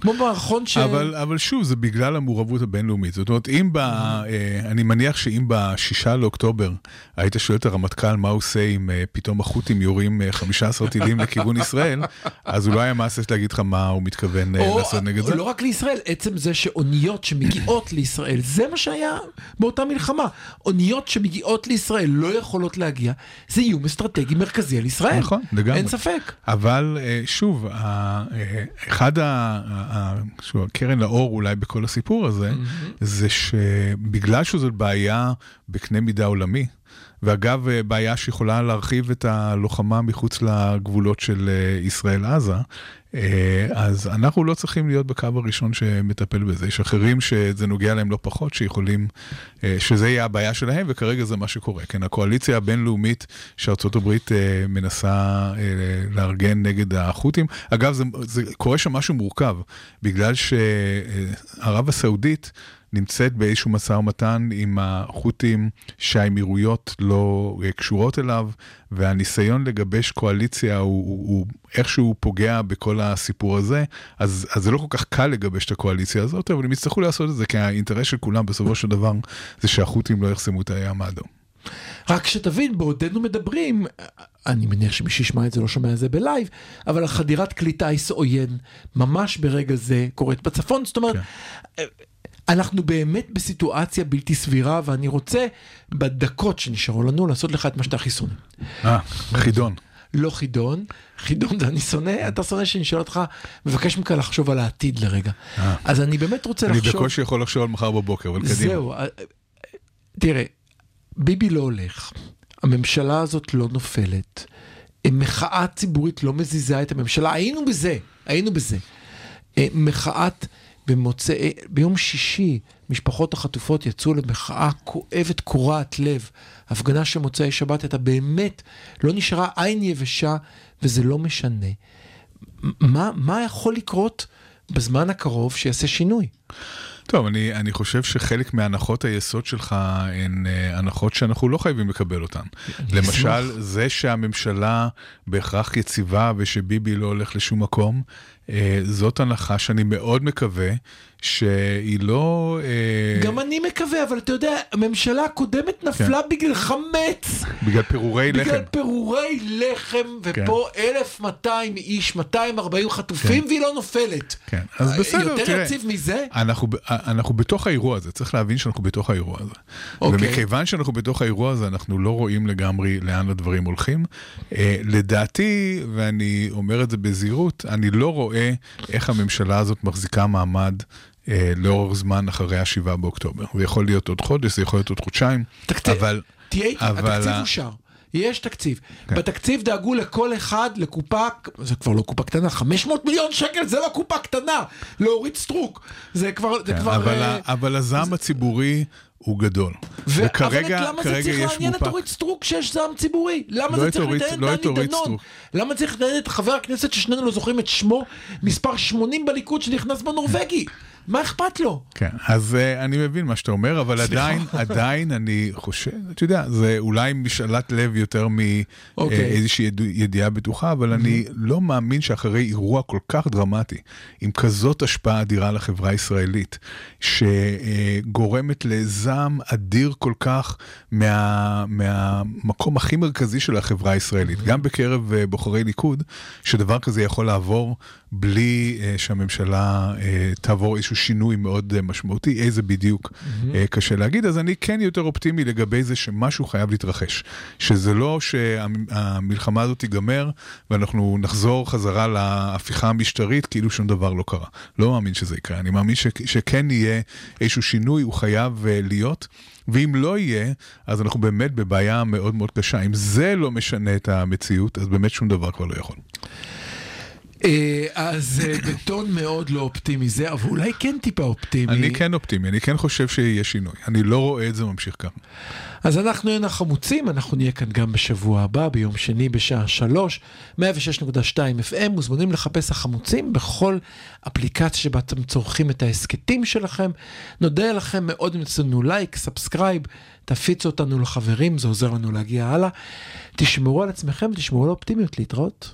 כמו מערכון ש... אבל שוב, זה בגלל המעורבות הבינלאומית. זאת אומרת, אם ב... אני מניח שאם בשישה לאוקטובר היית שואל את הרמטכ"ל מה הוא עושה אם פתאום החות'ים יורים חמישה עשר טילים לכיוון ישראל, אז הוא לא היה מעשה להגיד לך מה הוא מתכוון לעשות נגד זה. או לא רק לישראל, עצם זה שאוניות שמגיעות לישראל, זה מה שהיה באותה מלחמה. אוניות שמגיעות לישראל לא יכולות להגיע, זה איום אסטרטגי מרכזי על ישראל. נכון. אין ספק. אבל שוב, אחד הקרן לאור אולי בכל הסיפור הזה, זה שבגלל שזאת בעיה בקנה מידה עולמי, ואגב, בעיה שיכולה להרחיב את הלוחמה מחוץ לגבולות של ישראל-עזה, אז אנחנו לא צריכים להיות בקו הראשון שמטפל בזה. יש אחרים שזה נוגע להם לא פחות, שיכולים, שזה יהיה הבעיה שלהם, וכרגע זה מה שקורה. כן, הקואליציה הבינלאומית שארצות הברית מנסה לארגן נגד החות'ים. אגב, זה, זה קורה שם משהו מורכב, בגלל שערב הסעודית, נמצאת באיזשהו מסע ומתן עם החות'ים שהאמירויות לא קשורות אליו, והניסיון לגבש קואליציה הוא, הוא, הוא איכשהו פוגע בכל הסיפור הזה, אז, אז זה לא כל כך קל לגבש את הקואליציה הזאת, אבל הם יצטרכו לעשות את זה, כי האינטרס של כולם בסופו של דבר זה שהחות'ים לא יחסמו את הים האדום. רק שתבין, בעודנו מדברים, אני מניח שמי שישמע את זה לא שומע את זה בלייב, אבל החדירת קליטה היא סעוין, ממש ברגע זה קורית בצפון, זאת אומרת... כן. אנחנו באמת בסיטואציה בלתי סבירה, ואני רוצה בדקות שנשארו לנו לעשות לך את מה שאתה חיסון. אה, חידון. לא חידון, חידון זה אני שונא, אתה שונא שאני שואל אותך, מבקש מכך לחשוב על העתיד לרגע. אז אני באמת רוצה לחשוב... אני בקושי יכול לחשוב על מחר בבוקר, אבל קדימה. זהו, תראה, ביבי לא הולך, הממשלה הזאת לא נופלת, מחאה ציבורית לא מזיזה את הממשלה, היינו בזה, היינו בזה. מחאת... במוצא, ביום שישי משפחות החטופות יצאו למחאה כואבת קורעת לב, הפגנה שמוצאי שבת הייתה באמת לא נשארה עין יבשה, וזה לא משנה. מה, מה יכול לקרות בזמן הקרוב שיעשה שינוי? טוב, אני, אני חושב שחלק מהנחות היסוד שלך הן הנחות שאנחנו לא חייבים לקבל אותן. למשל, שמח. זה שהממשלה בהכרח יציבה ושביבי לא הולך לשום מקום, זאת הנחה שאני מאוד מקווה שהיא לא... גם אני מקווה, אבל אתה יודע, הממשלה הקודמת נפלה בגלל חמץ. בגלל פירורי לחם. בגלל פירורי לחם, ופה אלף מאתיים איש, מאתיים וארבעים חטופים, והיא לא נופלת. כן, אז בסדר, תראה. יותר יציב מזה? אנחנו בתוך האירוע הזה, צריך להבין שאנחנו בתוך האירוע הזה. ומכיוון שאנחנו בתוך האירוע הזה, אנחנו לא רואים לגמרי לאן הדברים הולכים. לדעתי, ואני אומר את זה בזהירות, אני לא רואה איך הממשלה הזאת מחזיקה מעמד אה, לאורך זמן אחרי השבעה באוקטובר. זה יכול להיות עוד חודש, זה יכול להיות עוד חודשיים. תקציב, אבל, תהיה, אבל התקציב אושר. יש תקציב. כן. בתקציב דאגו לכל אחד לקופה, זה כבר לא קופה קטנה, חמש מאות מיליון שקל זה לא קופה קטנה, להוריד סטרוק. זה כבר... כן, זה כבר אבל, אה, אבל הזעם זה... הציבורי... הוא גדול. וכרגע, למה זה צריך לעניין את אורית סטרוק שיש זעם ציבורי? למה זה צריך לעניין את דני דנון? למה צריך לעניין את חבר הכנסת ששנינו לא זוכרים את שמו, מספר שמונים בליכוד שנכנס בנורווגי? מה אכפת לו? כן, אז אני מבין מה שאתה אומר, אבל עדיין, עדיין אני חושב, אתה יודע, זה אולי משאלת לב יותר מאיזושהי ידיעה בטוחה, אבל אני לא מאמין שאחרי אירוע כל כך דרמטי, עם כזאת השפעה אדירה לחברה הישראלית, שגורמת לזעם אדיר כל כך מה, מהמקום הכי מרכזי של החברה הישראלית, גם בקרב בוחרי ליכוד, שדבר כזה יכול לעבור בלי שהממשלה תעבור איזשהו איזשהו שינוי מאוד משמעותי, איזה בדיוק קשה להגיד, אז אני כן יותר אופטימי לגבי זה שמשהו חייב להתרחש, שזה לא שהמלחמה הזאת תיגמר, ואנחנו נחזור חזרה להפיכה המשטרית, כאילו שום דבר לא קרה. לא מאמין שזה יקרה, אני מאמין שכן יהיה איזשהו שינוי, הוא חייב להיות, ואם לא יהיה, אז אנחנו באמת בבעיה מאוד מאוד קשה. אם זה לא משנה את המציאות, אז באמת שום דבר כבר לא יכול. אז בטון מאוד לא אופטימי זה, אבל אולי כן טיפה אופטימי. אני כן אופטימי, אני כן חושב שיהיה שינוי. אני לא רואה את זה ממשיך ככה. אז אנחנו היינו חמוצים, אנחנו נהיה כאן גם בשבוע הבא, ביום שני בשעה שלוש, מאה ושש נקודה שתיים אף אם, מוזמנים לחפש החמוצים בכל אפליקציה שבה אתם צורכים את ההסקטים שלכם. נודה לכם מאוד אם תצטנו לייק, סאבסקרייב, תפיצו אותנו לחברים, זה עוזר לנו להגיע הלאה. תשמרו על עצמכם, תשמרו על אופטימיות, להתראות.